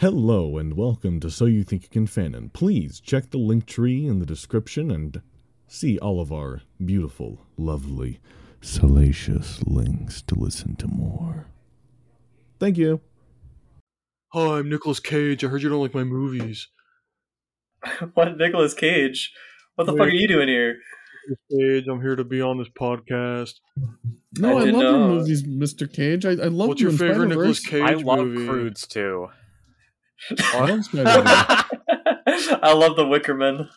Hello and welcome to So You Think You Can Fanon. Please check the link tree in the description and see all of our beautiful, lovely, salacious links to listen to more. Thank you. Hi, I'm Nicolas Cage. I heard you don't like my movies. What, Nicolas Cage? What the fuck are you doing here? Cage, I'm here to be on this podcast. No, I love your movies, Mr. Cage. I love What's your favorite Nicolas Cage movie? I love Croods, too. I love the Wickerman.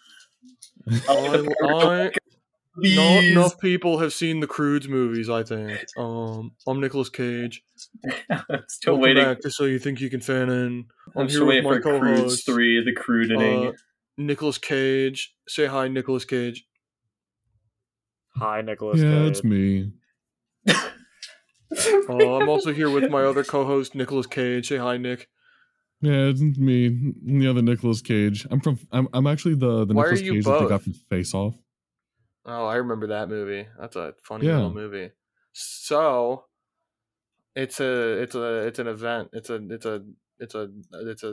Not enough people have seen the Croods movies, I think. I'm Nicolas Cage. I'm still waiting. So You Think You Can Fan In. I'm here with my co-host. Croods 3, the Croodening. Nicolas Cage. Say hi, Nicolas Cage. Hi, Nicolas Cage. Yeah, it's me. I'm also here with my other co-host, Nicolas Cage. Say hi, Nick. Yeah, it's me. The other Nicolas Cage. I'm actually the Nicolas Cage that they got from Face Off. Oh, I remember that movie. That's a funny little movie. So it's an event. It's a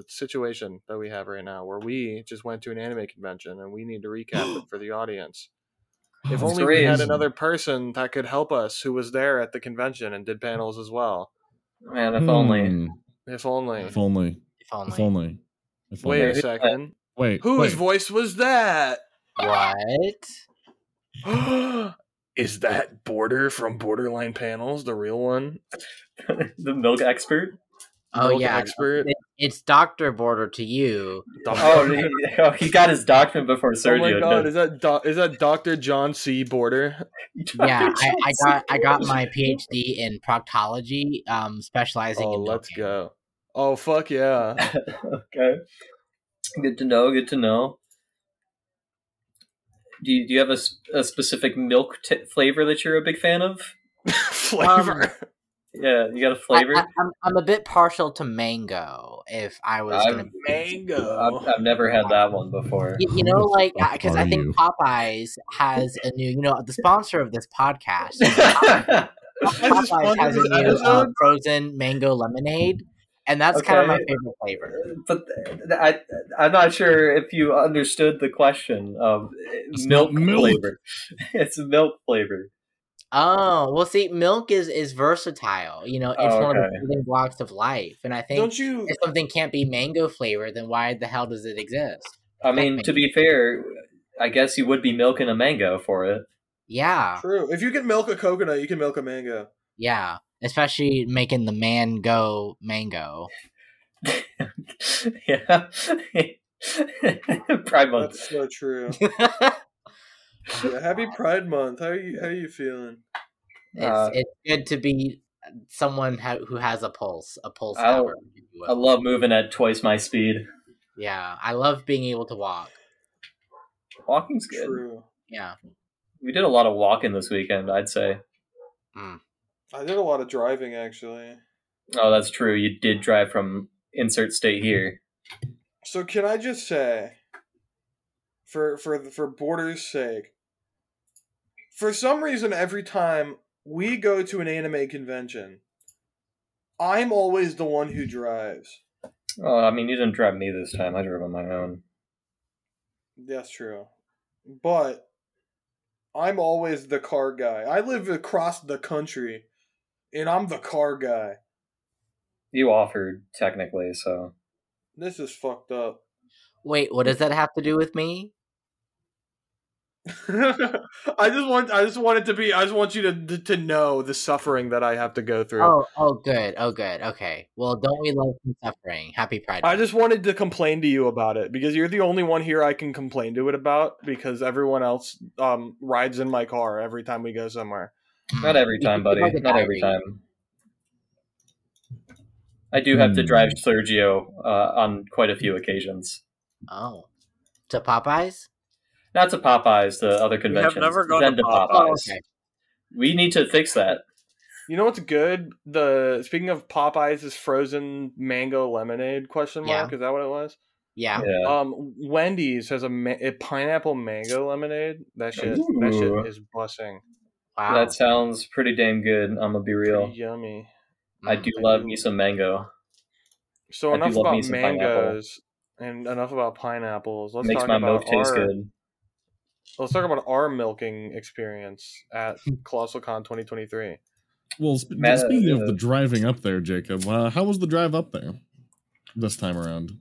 situation that we have right now where we just went to an anime convention and we need to recap it for the audience. If only we had another person that could help us who was there at the convention and did panels as well. Man, if only. If only. If only. If only. If only. Wait a second. Wait. Whose voice was that? What? Is that Border from Borderline Panels, the real one? The milk expert? Oh, milk expert? It's Dr. Border to you. He got his doctorate before surgery. Oh my god, is that Dr. John C. Border? Yeah, I got my PhD in proctology, specializing in milk. Let's go. Oh, fuck yeah. Okay. Good to know. Do you have a specific milk flavor that you're a big fan of? Flavor? Yeah, you got a flavor? I'm a bit partial to mango, if I was going to... Mango? I've never had that one before. You know, like, because I think Popeyes has a new... You know, the sponsor of this podcast. Popeyes has a new frozen mango lemonade. And that's kind of my favorite flavor. But I'm not sure if you understood the question. It's milk flavor. It's milk flavor. Oh, well, see, milk is versatile. You know, it's one of the building blocks of life. And I think if something can't be mango flavor, then why the hell does it exist? I mean, to be fair, I guess you would be milking a mango for it. Yeah. True. If you can milk a coconut, you can milk a mango. Yeah. Especially making the man go mango. Yeah. Pride Month. That's so true. Yeah, happy Pride Month. How are you feeling? It's good to be someone who has a pulse. I love moving at twice my speed. Yeah, I love being able to walk. Walking's good. True. Yeah. We did a lot of walking this weekend, I'd say. Mm. I did a lot of driving, actually. Oh, that's true. You did drive from insert state here. So can I just say, for Border's sake, for some reason every time we go to an anime convention, I'm always the one who drives. Oh, I mean, you didn't drive me this time. I drove on my own. That's true. But I'm always the car guy. I live across the country. And I'm the car guy. You offered, technically, so. This is fucked up. Wait, what does that have to do with me? I just want you to know the suffering that I have to go through. Oh, good. Okay. Well, don't we love some suffering? Happy Pride. I just wanted to complain to you about it because you're the only one here I can complain to it about because everyone else rides in my car every time we go somewhere. Not every time, buddy. Not every time. I do have to drive Sergio on quite a few occasions. Oh. To Popeyes? Not to Popeyes, to other conventions. We have never gone to Popeyes. Oh, okay. We need to fix that. You know what's good? Speaking of Popeyes, is frozen mango lemonade, question mark? Yeah. Is that what it was? Yeah. Wendy's has a pineapple mango lemonade. That shit is blessing. Wow. That sounds pretty damn good. I'm gonna be real. Pretty yummy. I do love me some mango. So enough about mangas and enough about pineapples. Let's talk about our milking experience at ColossalCon 2023. Well, speaking of the driving up there, Jacob, how was the drive up there this time around?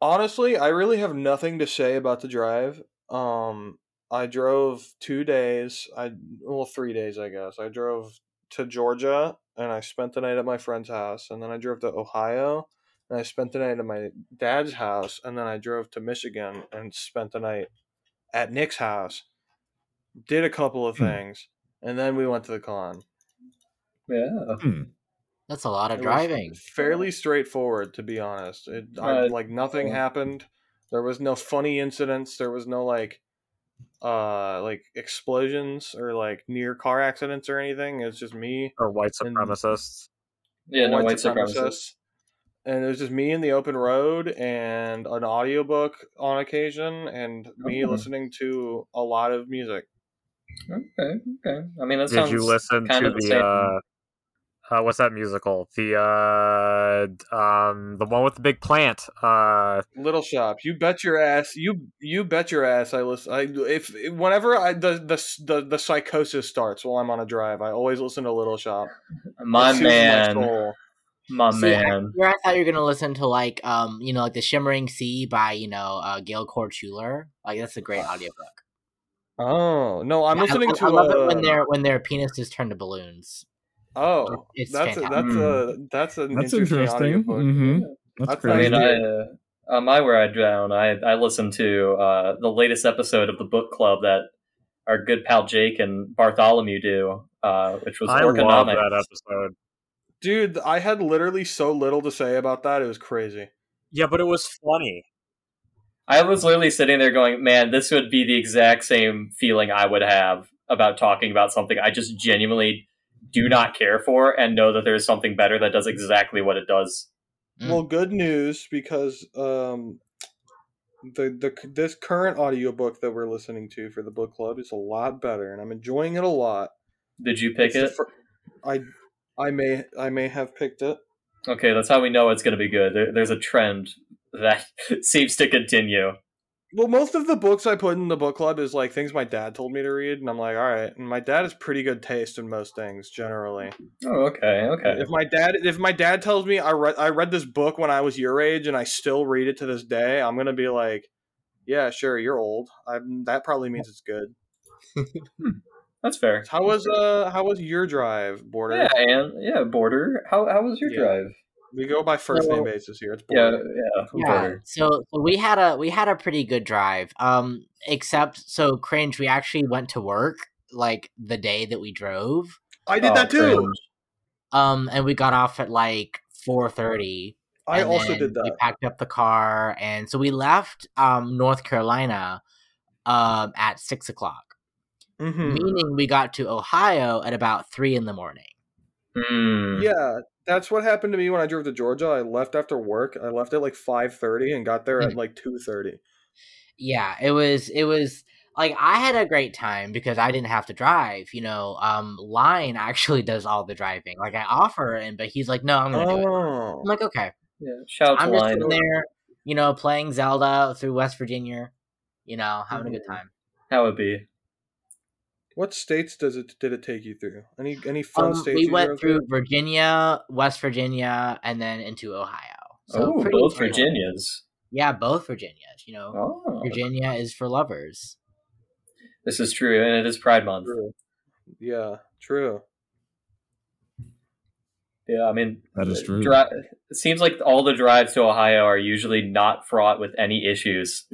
Honestly, I really have nothing to say about the drive. I drove 2 days. 3 days, I guess. I drove to Georgia, and I spent the night at my friend's house. And then I drove to Ohio, and I spent the night at my dad's house. And then I drove to Michigan and spent the night at Nick's house. Did a couple of things, and then we went to the con. Yeah. That's a lot of driving. Fairly straightforward, to be honest. Nothing happened. There was no funny incidents. There was no like explosions or like near car accidents or anything. It's just me or white supremacists. White supremacists. And it was just me in the open road and an audiobook on occasion, and me listening to a lot of music. Okay. I mean, that sounds. Did you listen to the? What's that musical? The one with the big plant. Little Shop. You bet your ass. You bet your ass. I listen. Whenever the psychosis starts while I'm on a drive, I always listen to Little Shop. My man. I thought you were gonna listen to like The Shimmering Sea by Gail Korchuler. Like that's a great audiobook. Oh no, I'm listening to. I love it when their penises turn to balloons. Oh, that's interesting. Mm-hmm. That's crazy. I mean, on my Where I Drown, I listened to the latest episode of the book club that our good pal Jake and Bartholomew do, which was Orconomics. I love that episode. Dude, I had literally so little to say about that. It was crazy. Yeah, but it was funny. I was literally sitting there going, man, this would be the exact same feeling I would have about talking about something I just genuinely do not care for and know that there's something better that does exactly what it does. Well, good news, because this current audiobook that we're listening to for the book club is a lot better, and I'm enjoying it a lot. Did you pick it? I may have picked it. Okay, that's how we know it's going to be good. There's a trend that seems to continue. Well, most of the books I put in the book club is like things my dad told me to read, and I'm like, all right. And my dad has pretty good taste in most things, generally. Oh, okay. If my dad tells me I read this book when I was your age and I still read it to this day, I'm gonna be like, yeah, sure, you're old. That probably means it's good. That's fair. How was your drive, Border? Yeah, Border. How was your drive? We go by first name basis here. It's Border. Yeah. Border. So we had a pretty good drive. Cringe. We actually went to work like the day that we drove. I did that too. Cringe. And we got off at like 4:30. I also did that. We packed up the car, and so we left North Carolina at 6:00. Mm-hmm. Meaning we got to Ohio at about 3 a.m. Yeah, that's what happened to me when I drove to Georgia. I left after work. I left at like 5:30 and got there at like 2:30. Yeah, it was like I had a great time because I didn't have to drive. Lion actually does all the driving. Like I offer, but he's like, no, I'm gonna do it. I'm like, okay. Yeah, shout out to Lion. I'm just sitting there, playing Zelda through West Virginia. Having a good time. That would be. What states did it take you through? Any fun states? We went through Virginia, West Virginia, and then into Ohio. So both Virginias. Yeah, both Virginias. Virginia is for lovers. This is true, and it is Pride Month. True. Yeah, true. Yeah, I mean, that is true. It seems like all the drives to Ohio are usually not fraught with any issues.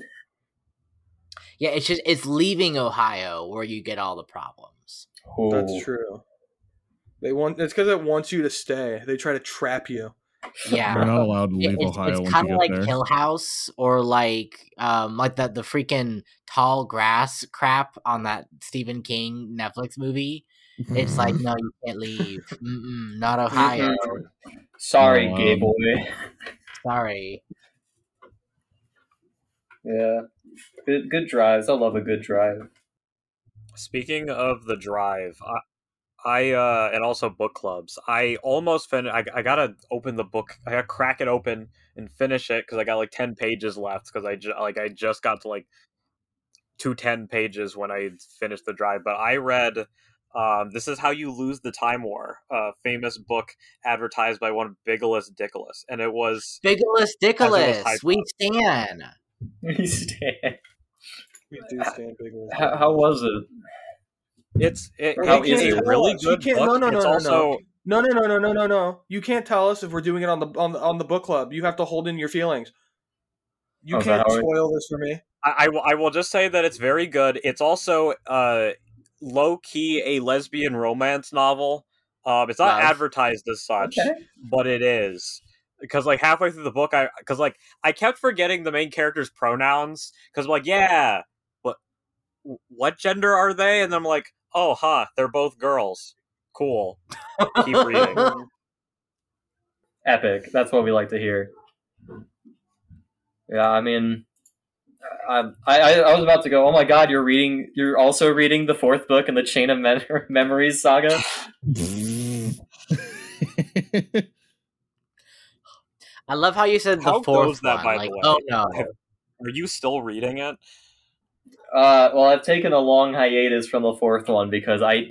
Yeah, it's leaving Ohio where you get all the problems. Ooh. That's true. It's because it wants you to stay. They try to trap you. Yeah, you're not allowed to leave Ohio. It's kind of like there. Hill House or like the freaking tall grass crap on that Stephen King Netflix movie. It's like, no, you can't leave. Mm-mm, not Ohio. Mm-hmm. Sorry, gay boy. Sorry. Yeah. Good drives. I love a good drive. Speaking of the drive, I, And also book clubs. I almost finished. I gotta open the book. I gotta crack it open and finish it because I got like 10 pages left. Because I just got to like 210 pages when I finished the drive. But I read. This is How You Lose the Time War, a famous book advertised by one Bigelus Dickelus, and it was Bigelus Dickelus. We stand. We stand. We do stand Bigelus. How was it? It's a really good book. No. You can't tell us if we're doing it on the book club. You have to hold in your feelings. You can't spoil this for me. I will just say that it's very good. It's also low-key a lesbian romance novel. It's not advertised as such, but it is. Because like halfway through the book, I kept forgetting the main character's pronouns. Because what gender are they? And I'm like, they're both girls. Cool. Keep reading. Epic. That's what we like to hear. Yeah, I mean, I was about to go, oh my god, you're also reading the fourth book in the Chain of Memories saga? I love how you said the fourth one. By the way? Oh no. Are you still reading it? Well, I've taken a long hiatus from the fourth one because the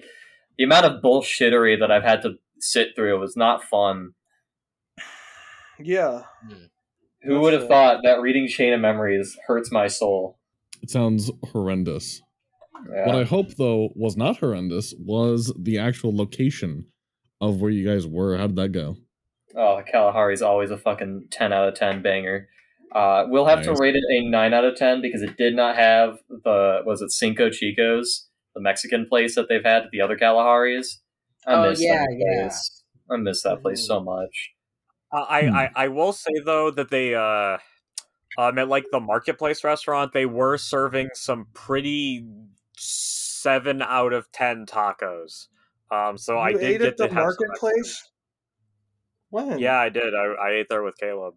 amount of bullshittery that I've had to sit through was not fun. Yeah. Who would have thought that reading Chain of Memories hurts my soul? It sounds horrendous. Yeah. What I hope, though, was not horrendous was the actual location of where you guys were. How did that go? Oh, Kalahari's always a fucking 10 out of 10 banger. We'll have to rate it a 9 out of 10 because it did not have Cinco Chico's, the Mexican place that they've had at the other Kalahari's. I miss that place so much. I will say, though, that they, at like the Marketplace restaurant, they were serving some pretty 7 out of 10 tacos. So I did get to have some. You ate at the Marketplace? When? Yeah, I did. I ate there with Caleb.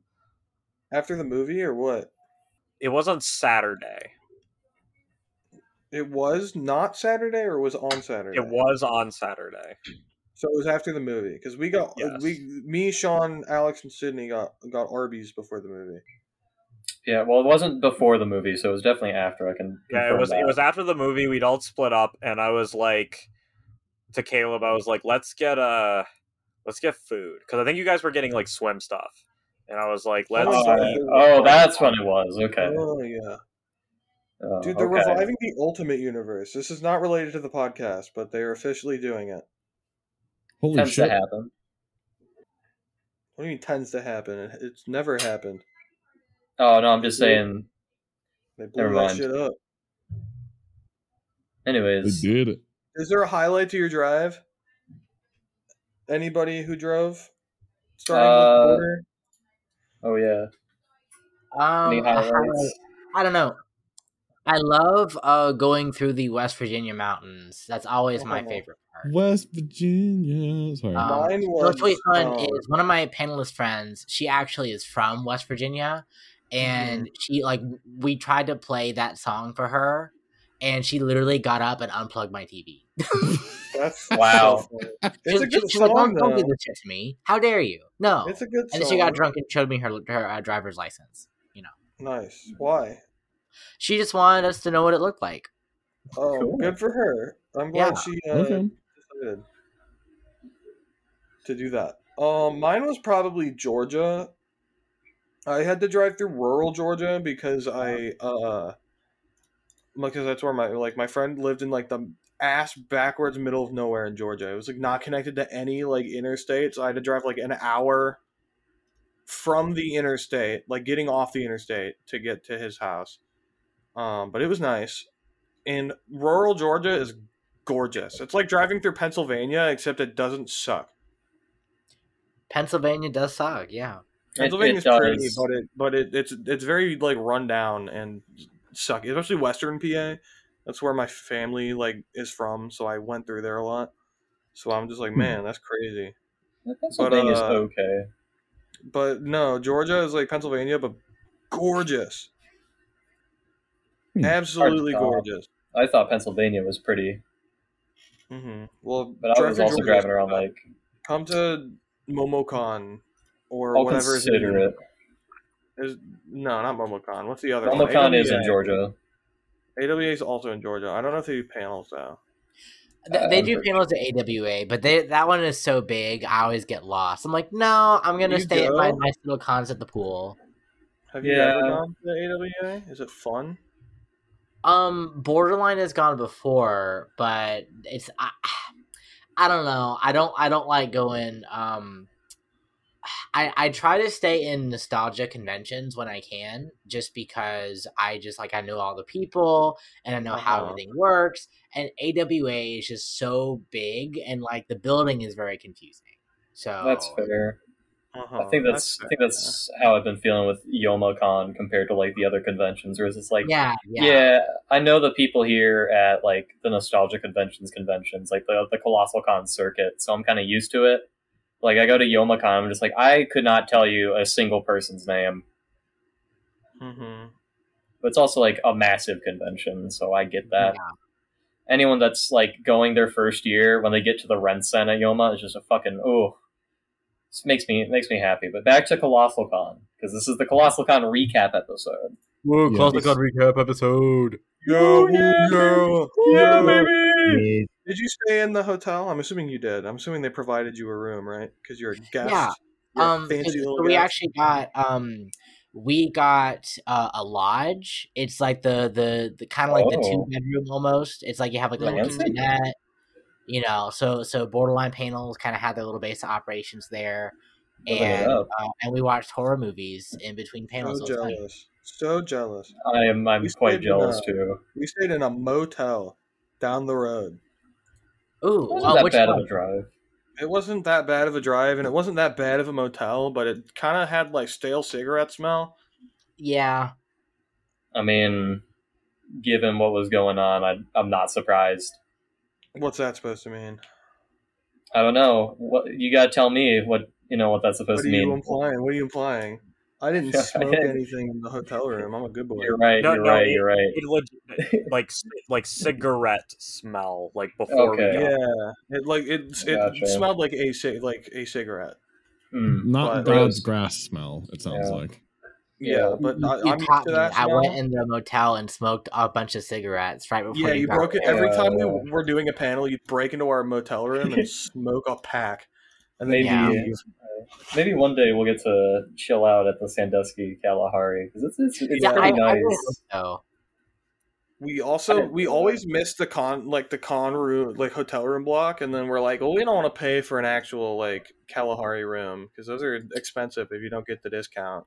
After the movie or what? It was on Saturday. It was not Saturday or was on Saturday? It was on Saturday. So it was after the movie because we got me, Sean, Alex, and Sydney got Arby's before the movie. Yeah, well, it wasn't before the movie, so it was definitely after. It was after the movie. We'd all split up, and I was like to Caleb, I was like, let's get food because I think you guys were getting like swim stuff. And I was like, let's eat. Oh, that's when it was. Okay. Oh, yeah. Oh, dude, they're reviving the Ultimate Universe. This is not related to the podcast, but they are officially doing it. Holy shit. Tends to happen. What do you mean tends to happen? It's never happened. Oh, no, I'm just saying. They blew that shit up. Anyways. They did it. Is there a highlight to your drive? Anybody who drove? Starting with Porter? Oh yeah. I don't know. I love going through the West Virginia mountains. That's always my favorite part. West Virginia. Sorry. What's really fun is one of my panelist friends. She actually is from West Virginia, and she we tried to play that song for her, and she literally got up and unplugged my TV. That's wow. It's a good song, though. Don't do this shit to me. How dare you? No. It's a good song. And then she got drunk and showed me her driver's license. You know. Nice. Why? She just wanted us to know what it looked like. Oh, cool. Good for her. I'm glad she decided to do that. Mine was probably Georgia. I had to drive through rural Georgia because that's where my friend lived in the ass backwards middle of nowhere in Georgia. It was not connected to any interstates. I had to drive an hour from the interstate, getting off the interstate to get to his house. But it was nice. And rural Georgia is gorgeous. It's like driving through Pennsylvania, except it doesn't suck. Pennsylvania does suck, yeah. Pennsylvania's pretty, but it's very run down and sucky, especially Western PA. That's where my family is from, so I went through there a lot. So I'm just man, that's crazy. Pennsylvania's okay. But no, Georgia is like Pennsylvania, but gorgeous. Absolutely gorgeous. I thought Pennsylvania was pretty. Mm-hmm. Well, but I was also driving around like, come to Momocon or whatever. Consider it. No, not Momocon. What's the other one? Momocon is in Georgia. AWA is also in Georgia. I don't know if they do panels though. They do panels at AWA, but that one is so big, I always get lost. I'm like, no, I'm going to stay at my nice little cons at the pool. Have you ever gone to AWA? Is it fun? Borderline has gone before, but it's I don't know. I don't like going. I try to stay in nostalgia conventions when I can, just because I know all the people and I know how everything works. And AWA is just so big, and like the building is very confusing. So that's fair. I think that's how I've been feeling with YomaCon compared to like the other conventions, where it's just like I know the people here at like the Nostalgia Conventions, like the ColossalCon circuit, so I'm kind of used to it. Like, I go to YomaCon, I'm just like, I could not tell you a single person's name. Mm-hmm. But it's also, like, a massive convention, so I get that. Yeah. Anyone that's, like, going their first year, when they get to the Rensen at Yoma, it's just a fucking, ooh. This makes me happy. But back to ColossalCon, because this is the ColossalCon recap episode. Whoa, yes. ColossalCon recap episode. Yo, yeah, baby! Yeah. Did you stay in the hotel? I'm assuming you did. I'm assuming they provided you a room, right? Because you're a guest. Yeah. We actually got a lodge. It's like the kind of like the 2-bedroom almost. It's like you have like a little internet, you know. So Borderline panels kind of had their little base of operations there, and we watched horror movies in between panels. So jealous. I'm quite jealous too. We stayed in a motel down the road. Ooh, It wasn't that bad of a drive, and it wasn't that bad of a motel, but it kind of had like stale cigarette smell. Yeah. I mean, given what was going on, I'm not surprised. What's that supposed to mean? I don't know. What you gotta tell me? What that's supposed to mean? What are you implying? I didn't smoke anything in the hotel room. I'm a good boy. You're right. You're right. It like cigarette smell. Like before. Okay. It smelled like a cigarette. Not God's grass smell. It sounds like. Yeah, but I'm used to that. I went in the motel and smoked a bunch of cigarettes right before. Yeah, you broke it every time we were doing a panel. You'd break into our motel room and smoke a pack. And maybe one day we'll get to chill out at the Sandusky Kalahari, because it's pretty nice. We always miss the hotel room block, and then we're like, well, we don't want to pay for an actual like Kalahari room because those are expensive if you don't get the discount.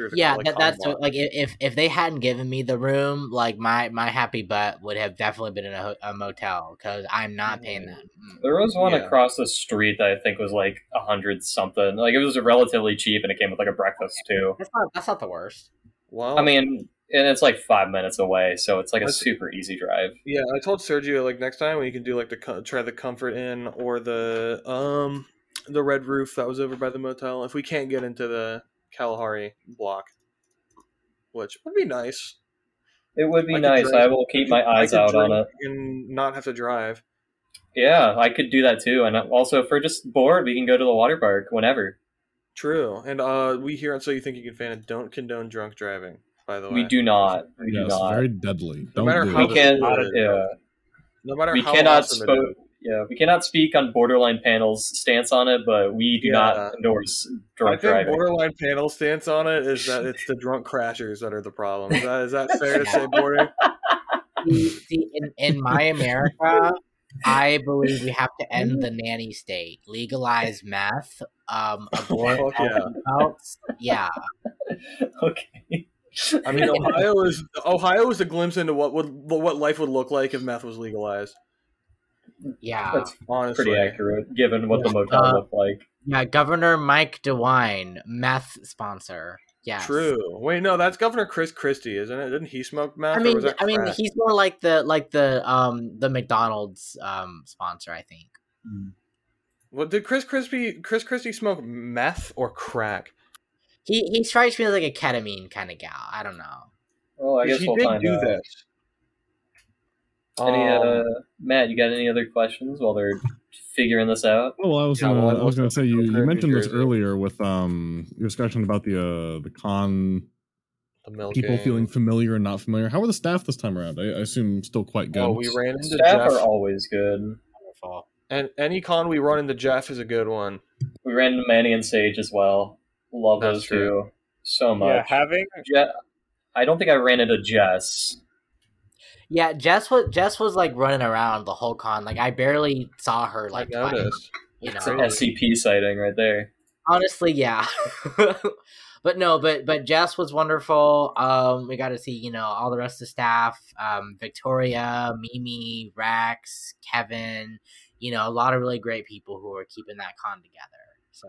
If they hadn't given me the room, like my happy butt would have definitely been in a motel, because I'm not paying that. There was one across the street that I think was like 100 something. Like, it was relatively cheap, and it came with like a breakfast too. That's not the worst. Well, I mean, and it's like 5 minutes away, so it's like a super easy drive. Yeah, I told Sergio like next time we can do like try the Comfort Inn or the Red Roof that was over by the motel if we can't get into the Kalahari block, which would be nice. It would be nice. I will keep my eyes out on it and not have to drive. Yeah, I could do that too. And also, if we're just bored, we can go to the water park whenever. True. And we here on So You Think You Can Fan don't condone drunk driving, by the way. We do not. It's very deadly. Don't do it. We cannot speak on Borderline Panel's stance on it, but we do not endorse drunk driving. I think Borderline Panel's stance on it is that it's the drunk crashers that are the problem. Is that fair to say, Border? See, in my America, I believe we have to end the nanny state, legalize meth, abort adults. Okay. I mean, Ohio is a glimpse into what life would look like if meth was legalized. Yeah, that's honestly pretty accurate given what the motel looked like. Yeah, Governor Mike DeWine, meth sponsor. Yes. True. Wait, no, that's Governor Chris Christie, isn't it? Didn't he smoke meth? I mean, he's more like the McDonald's sponsor, I think. Mm. Well, did Chris Christie smoke meth or crack? He strikes me as like a ketamine kind of gal. I don't know. Well, I guess we'll find out. Matt, you got any other questions while they're figuring this out? Well, I was gonna say you mentioned this earlier with your discussion about the con, the people feeling familiar and not familiar. How were the staff this time around? I assume still quite good. Oh, we ran into staff Jeff. Are always good. And any con we run into Jeff is a good one. We ran into Manny and Sage as well. Love those two so much. Yeah, I don't think I ran into Jess. Yeah, Jess was like running around the whole con. Like I barely saw her. Like I noticed. You know, it's an SCP sighting right there. Honestly, yeah. But Jess was wonderful. We got to see all the rest of the staff. Victoria, Mimi, Rex, Kevin. A lot of really great people who are keeping that con together. So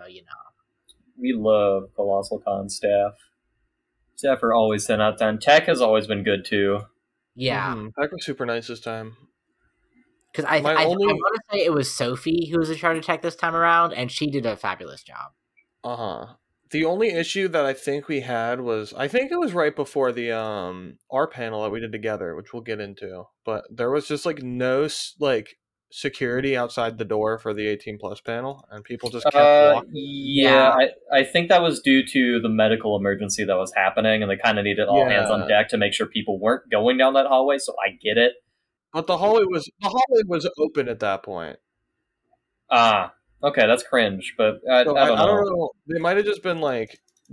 we love ColossalCon staff. Staff are always 10 out of 10. Tech has always been good too. Yeah, that was super nice this time. Because I want to say it was Sophie who was in charge of tech this time around, and she did a fabulous job. The only issue that I think we had was it was right before the our panel that we did together, which we'll get into. But there was just no security outside the door for the 18+ panel, and people just kept walking. Yeah, I think that was due to the medical emergency that was happening, and they kind of needed all hands on deck to make sure people weren't going down that hallway. So I get it, but the hallway was open at that point. Okay, that's cringe, but I don't know. They might have just been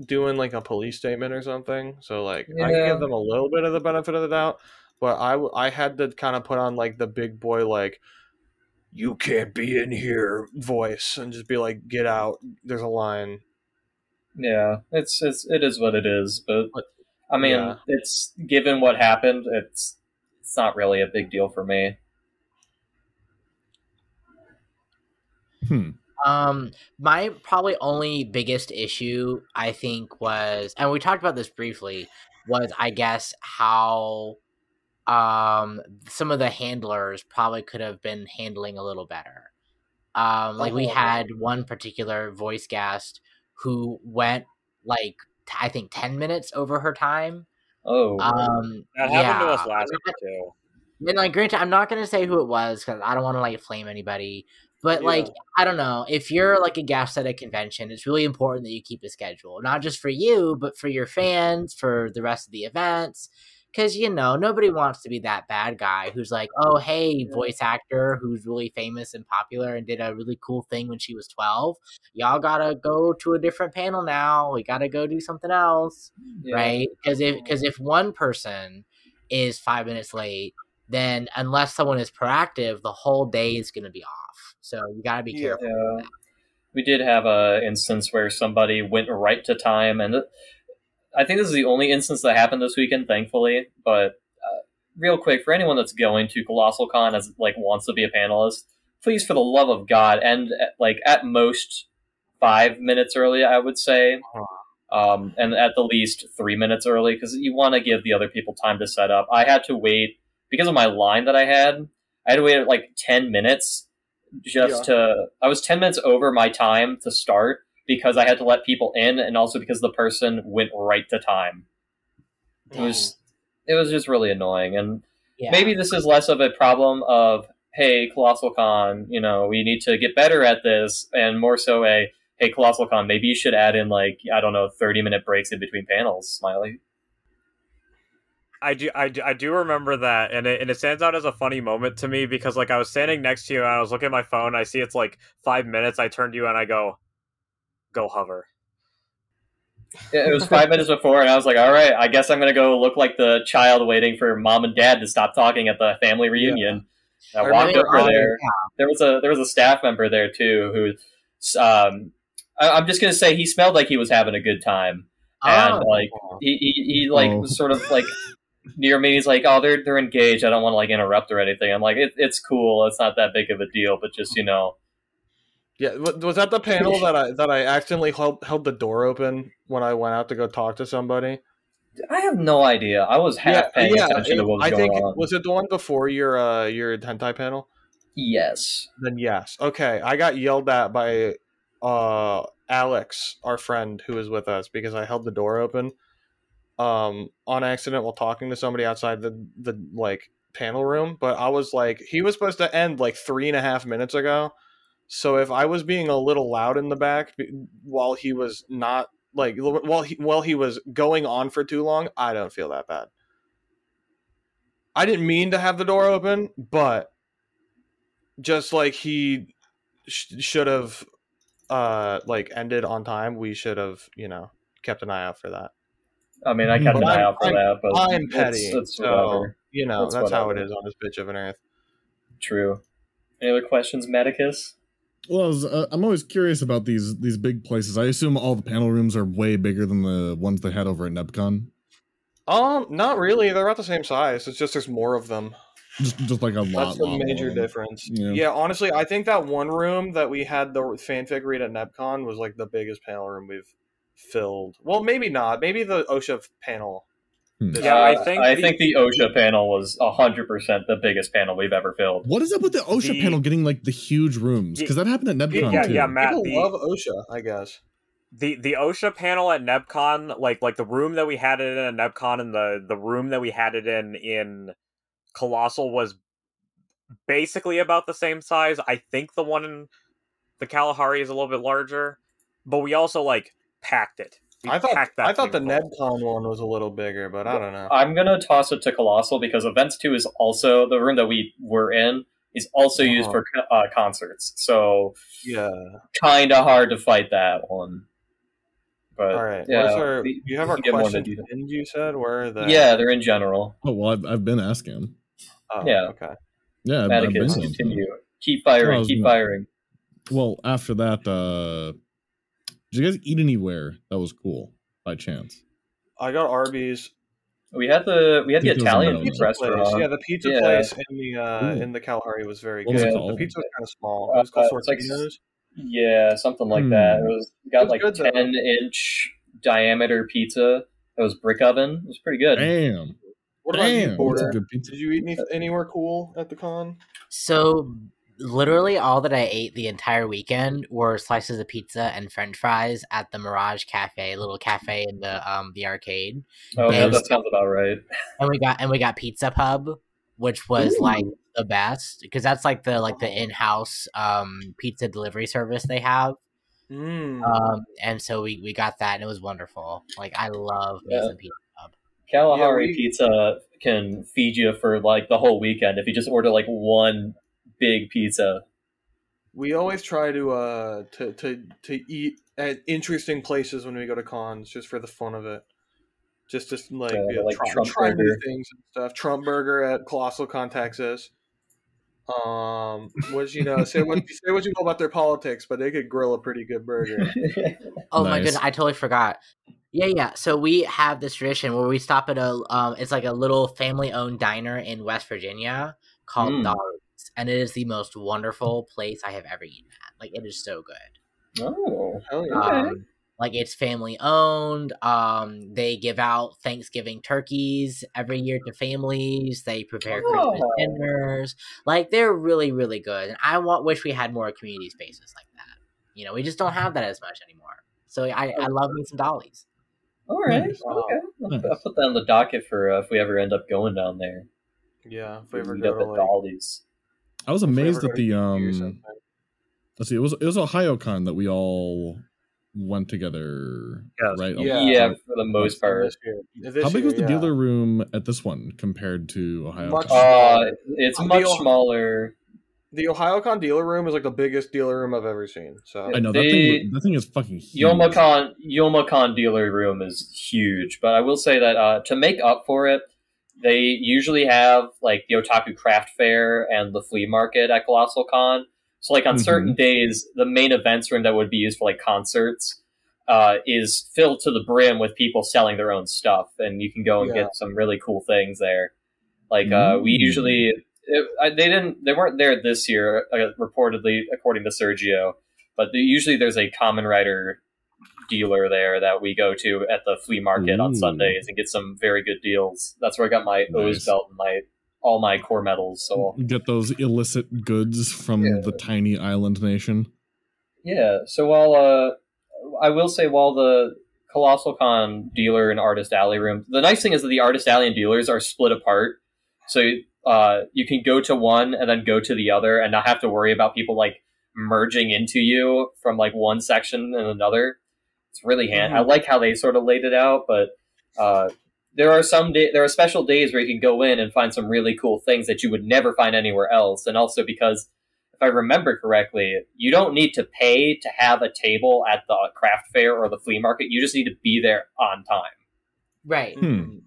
doing a police statement or something. So I can give them a little bit of the benefit of the doubt, but I had to kind of put on the big boy you can't be in here voice and just be like, get out. There's a line. Yeah, it is what it is. But I mean, it's given what happened, it's not really a big deal for me. My probably only biggest issue, I think, was, and we talked about this briefly, was I guess how some of the handlers probably could have been handling a little better. We had one particular voice guest who went 10 minutes over her time. Oh, that happened to us last week too. And granted, I'm not gonna say who it was because I don't want to flame anybody. But I don't know, if you're a guest at a convention, it's really important that you keep a schedule, not just for you, but for your fans, for the rest of the events. Because, nobody wants to be that bad guy who's oh, hey, voice actor who's really famous and popular and did a really cool thing when she was 12. Y'all got to go to a different panel now. We got to go do something else, right? Because if one person is 5 minutes late, then unless someone is proactive, the whole day is going to be off. So you got to be careful with that. We did have an instance where somebody went right to time, and I think this is the only instance that happened this weekend, thankfully. But real quick, for anyone that's going to ColossalCon as wants to be a panelist, please, for the love of God, end at most 5 minutes early, I would say, and at the least 3 minutes early, because you want to give the other people time to set up. I had to wait because of my line that I had to wait 10 minutes I was 10 minutes over my time to start, because I had to let people in, and also because the person went right to time. It was just really annoying. And maybe this is less of a problem of, hey, ColossalCon, we need to get better at this, and more so a, hey, ColossalCon, maybe you should add in 30-minute breaks in between panels, Smiley. I do remember that, and it stands out as a funny moment to me, because I was standing next to you and I was looking at my phone, I see it's 5 minutes, I turn to you and I go hover. It was 5 minutes before, and I was all right, I guess I'm gonna go look like the child waiting for mom and dad to stop talking at the family reunion. Yeah. I walked over there. Yeah. There was a staff member there too who I'm just gonna say he smelled like he was having a good time, and he was sort of near me. He's oh, they're engaged. I don't want to interrupt or anything. I'm it's cool. It's not that big of a deal, but just Yeah, was that the panel that I accidentally held the door open when I went out to go talk to somebody? I have no idea. I was half paying attention to what was going on. Was it the one before your hentai panel? Yes. Then yes. Okay, I got yelled at by Alex, our friend who was with us, because I held the door open on accident while talking to somebody outside the panel room, but I was like, he was supposed to end like 3.5 minutes ago. So if I was being a little loud in the back while he was not like, while he was going on for too long, I don't feel that bad. I didn't mean to have the door open, but just like he should have like ended on time, we should have, you know, kept an eye out for that. I mean, I kept an eye out for that, but I'm petty, so you know, that's how it is on this bitch of an earth. True. Any other questions, Medicus? Well, I'm always curious about these big places. I assume all the panel rooms are way bigger than the ones they had over at NebCon. Not really. They're about the same size. It's just there's more of them. Just like a lot. That's the major difference. Yeah. Yeah, honestly, I think that one room that we had the fanfic read at NebCon was like the biggest panel room we've filled. Well, maybe not. Maybe the OSHA panel. Yeah, I think the OSHA panel was 100% the biggest panel we've ever filled. What is up with the OSHA panel getting like the huge rooms? Because that happened at NebCon too. Yeah, Matt. People love OSHA, I guess. The OSHA panel at NebCon, like the room that we had it in at NebCon and the room that we had it in Colossal was basically about the same size. I think the one in the Kalahari is a little bit larger, but we also like packed it. I thought the NebCon one was a little bigger, but I don't know. I'm going to toss it to Colossal because Events 2 is also, the room that we were in, is also used for concerts. So, yeah, kind of hard to fight that one. But, all right. Yeah, you have our questions in, you said? Where are they? Yeah, they're in general. Oh, well, I've been asking. Oh, yeah. Okay. Yeah, Medicus, continue. Keep firing, keep firing. Well, after that, did you guys eat anywhere that was cool by chance? I got Arby's. We had the Italian restaurant. Yeah, the pizza place in the Kalahari was very good. The pizza was kind of small. It was called Sortino's. Like, yeah, something like that. It was like 10-inch diameter pizza. It was brick oven. It was pretty good. Damn. What about you, Porter? Did you eat anywhere cool at the con? So literally all that I ate the entire weekend were slices of pizza and french fries at the Mirage Cafe, a little cafe in the arcade. Oh, yeah, that sounds about right. And we got Pizza Pub, which was like the best because that's like the in-house pizza delivery service they have. And so we got that and it was wonderful. Like I love some Pizza Pub. Kalahari pizza can feed you for like the whole weekend if you just order like one big pizza. We always try to eat at interesting places when we go to cons, just for the fun of it. Just like, try new things and stuff. Trump Burger at ColossalCon, Texas. Which, you know, say what you know about their politics, but they could grill a pretty good burger. Oh nice. My goodness, I totally forgot. Yeah. So we have this tradition where we stop at it's like a little family-owned diner in West Virginia called Dolly's. And it is the most wonderful place I have ever eaten at. Like, it is so good. Oh, hell yeah. Like, it's family-owned. They give out Thanksgiving turkeys every year to families. They prepare Christmas dinners. Like, they're really, really good. And I wish we had more community spaces like that. You know, we just don't have that as much anymore. So I love me some Dolly's. All right. Okay. I'll put that on the docket for if we ever end up going down there. Yeah, if we ever go to Dolly's. I was amazed at the let's see, it was OhioCon that we all went together, right? Yeah, for the most part. How big was the dealer room at this one compared to OhioCon? It's much smaller. The OhioCon dealer room is like the biggest dealer room I've ever seen. So I know that thing is fucking huge. YomaCon dealer room is huge, but I will say that to make up for it, they usually have like the Otaku Craft Fair and the flea market at ColossalCon. So like on certain days, the main events room that would be used for like concerts is filled to the brim with people selling their own stuff. And you can go and get some really cool things there. Like we usually, they weren't there this year, reportedly, according to Sergio, but usually there's a Kamen Rider dealer there that we go to at the flea market on Sundays and get some very good deals. That's where I got my O's belt and all my core medals. So get those illicit goods from the tiny island nation. Yeah. So while the ColossalCon dealer and Artist Alley room, the nice thing is that the Artist Alley and dealers are split apart. So you can go to one and then go to the other and not have to worry about people like merging into you from like one section and another. It's really handy. I like how they sort of laid it out, but there are some there are special days where you can go in and find some really cool things that you would never find anywhere else. And also because if I remember correctly, you don't need to pay to have a table at the craft fair or the flea market. You just need to be there on time. Right. Hmm.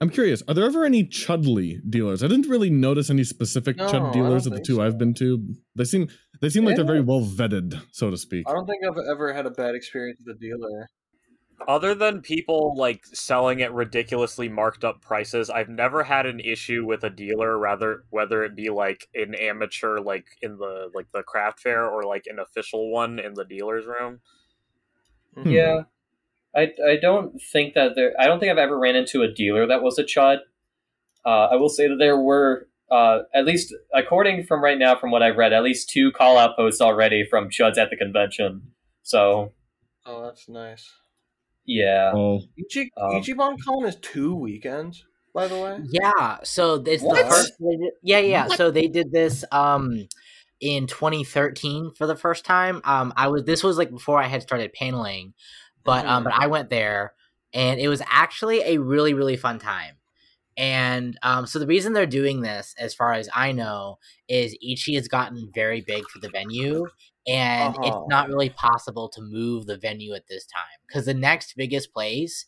I'm curious, are there ever any Chudley dealers? I didn't really notice any specific Chud dealers at the two I've been to. They seem like they're very well vetted, so to speak. I don't think I've ever had a bad experience with a dealer. Other than people like selling at ridiculously marked up prices, I've never had an issue with a dealer, whether it be like an amateur like in the craft fair or like an official one in the dealer's room. Mm-hmm. Yeah. I don't think that I don't think I've ever ran into a dealer that was a chud. I will say that there were at least, according from right now from what I've read, at least 2 call out posts already from chuds at the convention. So, oh, that's nice. Yeah. Oh. Ichiban Con is 2 weekends, by the way. Yeah. So it's the first. Yeah. What? So they did this in 2013 for the first time. This was like before I had started paneling. But I went there, and it was actually a really, really fun time. And so the reason they're doing this, as far as I know, is Ichi has gotten very big for the venue, and it's not really possible to move the venue at this time. Because the next biggest place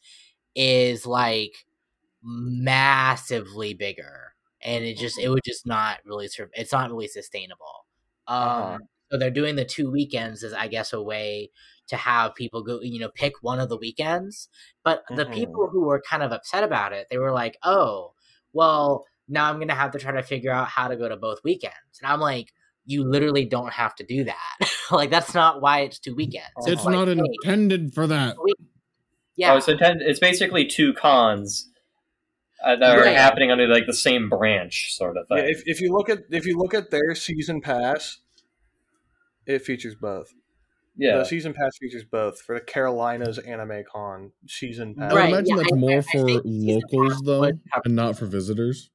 is, like, massively bigger. And it would just not really serve. It's not really sustainable. So they're doing the 2 weekends as, I guess, a way to have people go, pick one of the weekends. But the people who were kind of upset about it, they were like, oh, well, now I'm going to have to try to figure out how to go to both weekends. And I'm like, you literally don't have to do that. Like, that's not why it's 2 weekends. It's not like, intended for that. Yeah. Oh, so it's basically 2 cons that are happening under like the same branch sort of thing. Yeah, if you look at their season pass, it features both. Yeah, the season pass features both for the Carolinas Anime Con season pass. I imagine that's more for locals though, and not for visitors.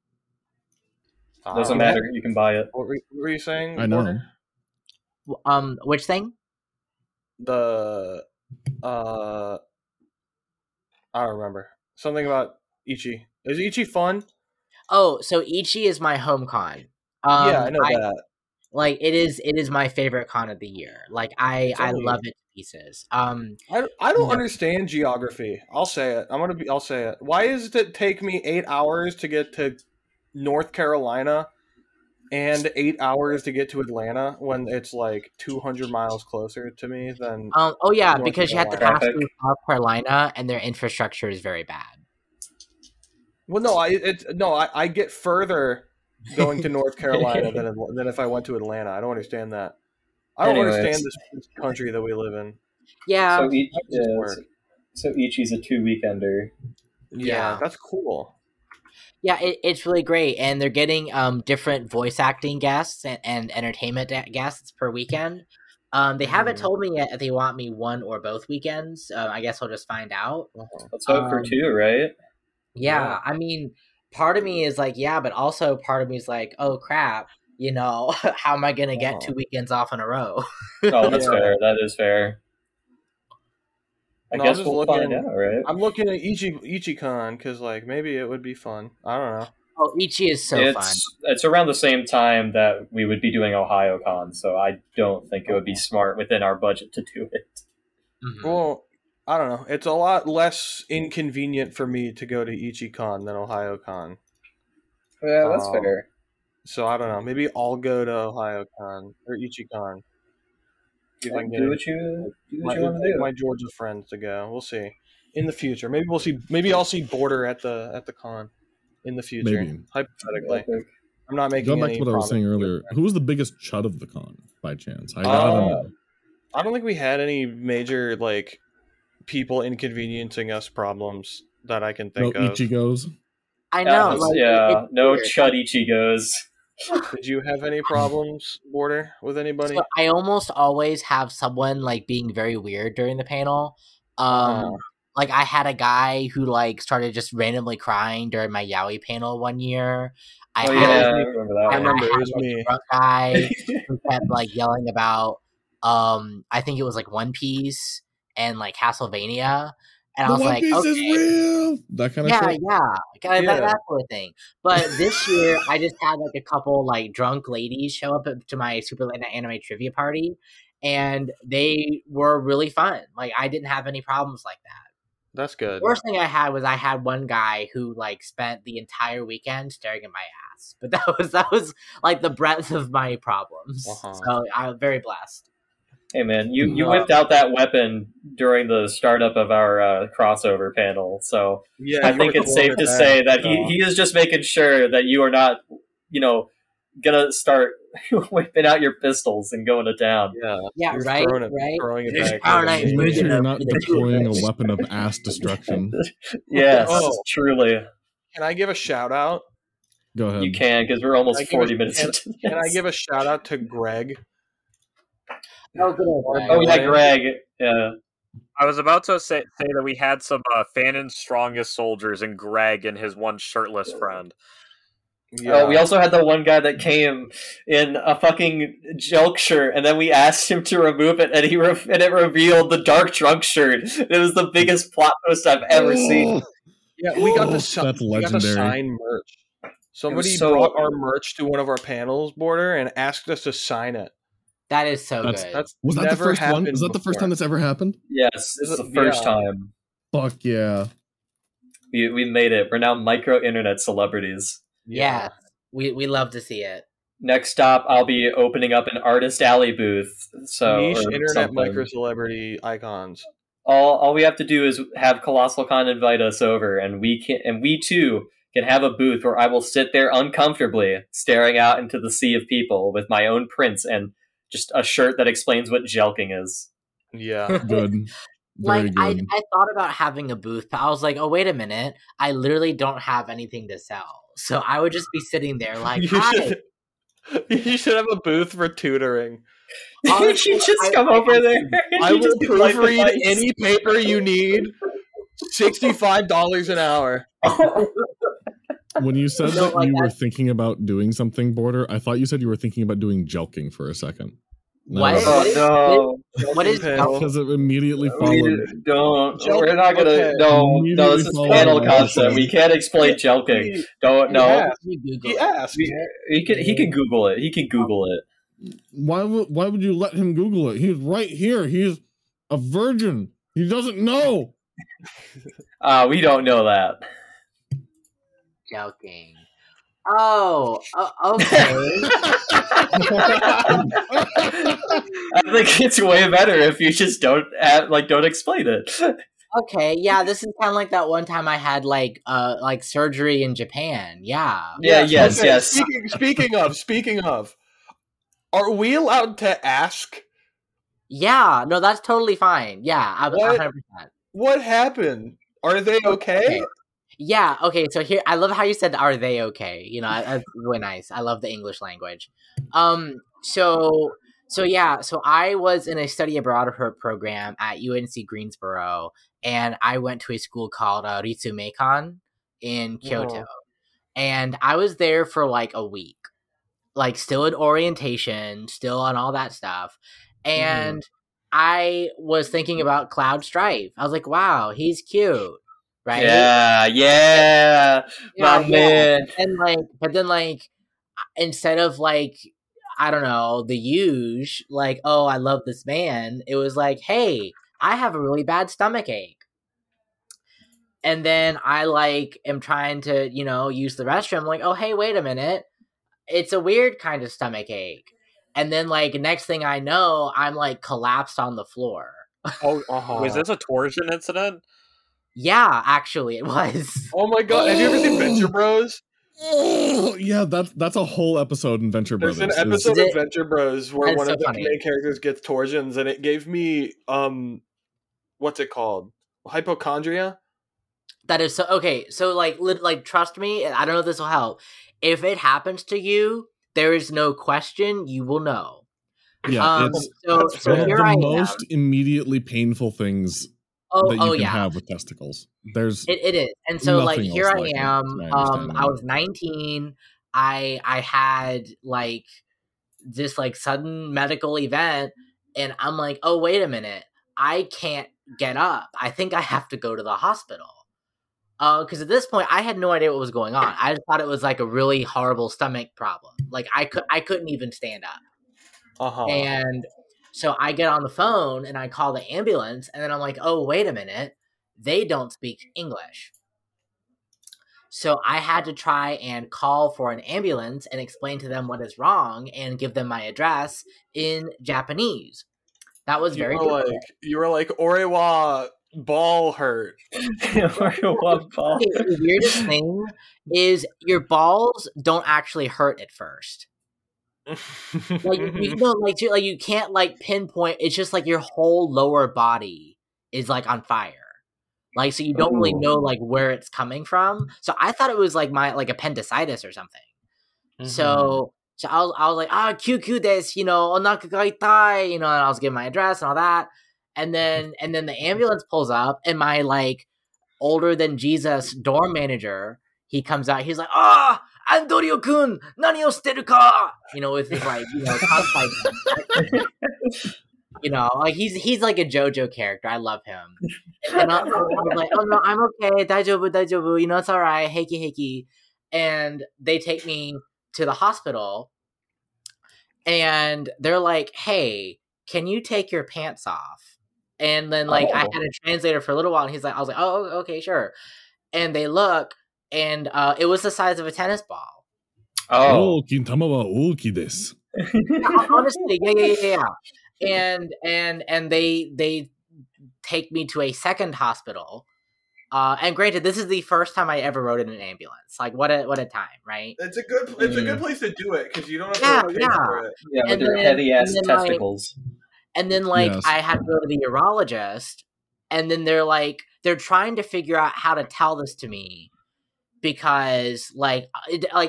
Doesn't matter; you can buy it. What were you saying? I know. Which thing? I don't remember something about Ichi. Is Ichi fun? Oh, so Ichi is my home con. Yeah, I know that. Like it is my favorite con of the year. Like I love it to pieces. I don't understand geography. I'll say it. I'll say it. Why does it take me 8 hours to get to North Carolina and 8 hours to get to Atlanta when it's like 200 miles closer to me than? Because you have to pass through South Carolina and their infrastructure is very bad. Well, I get further going to North Carolina than if I went to Atlanta. I don't understand that. I don't understand this country that we live in. Yeah. So Ichi's a 2-weekender. Yeah. That's cool. Yeah, it's really great. And they're getting different voice acting guests and entertainment guests per weekend. They haven't told me yet if they want me one or both weekends. I guess I'll just find out. Let's hope for 2, right? Yeah. I mean, part of me is like, yeah, but also part of me is like, oh crap, how am I going to get 2 weekends off in a row? Oh, that's fair. That is fair. I guess we'll find out, right? I'm looking at Ichiban because like maybe it would be fun. I don't know. Oh, Ichi is fun. It's around the same time that we would be doing OhioCon, so I don't think it would be smart within our budget to do it. Mm-hmm. Well, I don't know. It's a lot less inconvenient for me to go to Ichiban than OhioCon. Yeah, that's fair. So I don't know. Maybe I'll go to OhioCon or Ichiban. Do what you want to do. My Georgia friends to go. We'll see in the future. Maybe we'll see. Maybe I'll see Border at the con in the future. Maybe. Hypothetically, I'm not making. Going back to what I was saying earlier, who was the biggest chud of the con by chance? I don't think we had any major like people inconveniencing us problems that I can think of. No Ichigos. I know. No chud Ichigos. Did you have any problems, Border, with anybody? So I almost always have someone like being very weird during the panel. Like, I had a guy who, like, started just randomly crying during my yaoi panel one year. I remember. It was me. Drunk guy who kept, like, yelling about, I think it was, like, One Piece and, like, Castlevania. And the I was like, okay. Is real. That kind of shit. Yeah. That sort of thing. But this year, I just had, like, a couple, like, drunk ladies show up to my super late night anime trivia party. And they were really fun. Like, I didn't have any problems like that. That's good. The worst thing I had was I had one guy who, like, spent the entire weekend staring at my ass. But that was like the breadth of my problems. Uh-huh. So I'm very blessed. Hey man, you whipped out that weapon during the startup of our crossover panel. So yeah, I think it's safe to say that he is just making sure that you are not, you know, gonna start whipping out your pistols and going to town. Yeah, right. Throwing it back. All right, you're not deploying a weapon of ass destruction. Yes, truly. Can I give a shout out? Go ahead. You can, because we're almost 40 minutes into this. Can I give a shout out to Greg? Greg. Yeah. I was about to say that we had some Fanon's strongest soldiers and Greg and his one shirtless friend. Yeah. We also had the one guy that came in a fucking Jelk shirt, and then we asked him to remove it, and it revealed the dark drunk shirt. It was the biggest plot twist I've ever seen. Yeah, we got the sign merch. Somebody brought our merch to one of our panels, Border, and asked us to sign it. That is good. Was that the first one? Is that the first time that's ever happened? Yes, it's the first time. Fuck yeah. We made it. We're now micro-internet celebrities. Yeah, we love to see it. Next stop, I'll be opening up an Artist Alley booth. So niche internet micro celebrity icons. All we have to do is have ColossalCon invite us over, and we too can have a booth where I will sit there uncomfortably, staring out into the sea of people with my own prints and just a shirt that explains what jelking is. Yeah, good. Like, I thought about having a booth, but I was like, oh, wait a minute. I literally don't have anything to sell. So I would just be sitting there like, you should have a booth for tutoring. You should just come over there. I will proofread any paper you need. $65 an hour. When you said were thinking about doing something, Border, I thought you said you were thinking about doing jelking for a second. No. What? Oh, no. What is that? Because it immediately followed. Don't. We're not going to. No. No, this is panel concept. We can't explain jelking. Don't. No. He asked. He can Google it. He can Google it. Why would you let him Google it? He's right here. He's a virgin. He doesn't know. We don't know that. Jelking. Oh, okay. I think it's way better if you just don't explain it. Okay, yeah, this is kind of like that one time I had like surgery in Japan. Yeah. Yeah. Yes. Okay. Yes. Speaking of, are we allowed to ask? Yeah. No, that's totally fine. Yeah. What, 100%. What happened? Are they okay? Yeah, okay, so here, I love how you said, are they okay? You know, that's really nice. I love the English language. So I was in a study abroad program at UNC Greensboro, and I went to a school called Ritsumeikan in Kyoto. Oh. And I was there for, like, a week. Like, still in orientation, still on all that stuff. And I was thinking about Cloud Strife. I was like, wow, he's cute. Right? Yeah, my man. But then, instead of, like, I don't know, the huge, like, oh, I love this man, it was like, hey, I have a really bad stomach ache. And then I, like, am trying to, you know, use the restroom. I'm like, oh, hey, wait a minute. It's a weird kind of stomach ache. And then, like, next thing I know, I'm, like, collapsed on the floor. Oh, uh-huh. Was this a torsion incident? Yeah, actually, it was. Oh my god! Have you ever seen Venture Bros? Yeah, that's a whole episode in Venture Bros. There's an episode of Venture Bros where one of the main characters gets torsions, and it gave me what's it called? Hypochondria. That is so okay. So like, trust me. I don't know if this will help. If it happens to you, there is no question. You will know. Yeah. So here I am. One of the most immediately painful things. that you can have with testicles. It is. And so like here I am. I was 19. I had like this like sudden medical event and I'm like, oh, wait a minute. I can't get up. I think I have to go to the hospital. Because at this point I had no idea what was going on. I just thought it was like a really horrible stomach problem. Like I couldn't even stand up. Uh-huh. And so I get on the phone and I call the ambulance and then I'm like, oh, wait a minute. They don't speak English. So I had to try and call for an ambulance and explain to them what is wrong and give them my address in Japanese. That was very difficult. You were like, Orewa ball hurt. Orewa ball. The weirdest thing is your balls don't actually hurt at first. Like you know, like you can't like pinpoint. It's just like your whole lower body is like on fire. Like so you don't really know like where it's coming from. So I thought it was like my like appendicitis or something. Mm-hmm. So I was like, QQ desu, you know, onaka ga itai, you know, and I was giving my address and all that. And then the ambulance pulls up and my like older than Jesus dorm manager, he comes out, he's like, Andorio-kun, nani o shiteru ka? You know, with his like, you know, cosplay. You know, like he's like a JoJo character. I love him. And I was like, oh no, I'm okay, daijobu, daijobu, you know, it's all right, heiki, heiki. And they take me to the hospital and they're like, hey, can you take your pants off? And then like I had a translator for a little while and I was like, oh, okay, sure. And they look and it was the size of a tennis ball. Oh, Kintama wa ouki desu. Honestly, yeah. And they take me to a second hospital. And granted, this is the first time I ever rode in an ambulance. Like, what a time, right? It's a good place to do it because you don't have to wait for it. Yeah, and with your heavy ass testicles. I had to go to the urologist, and then they're trying to figure out how to tell this to me because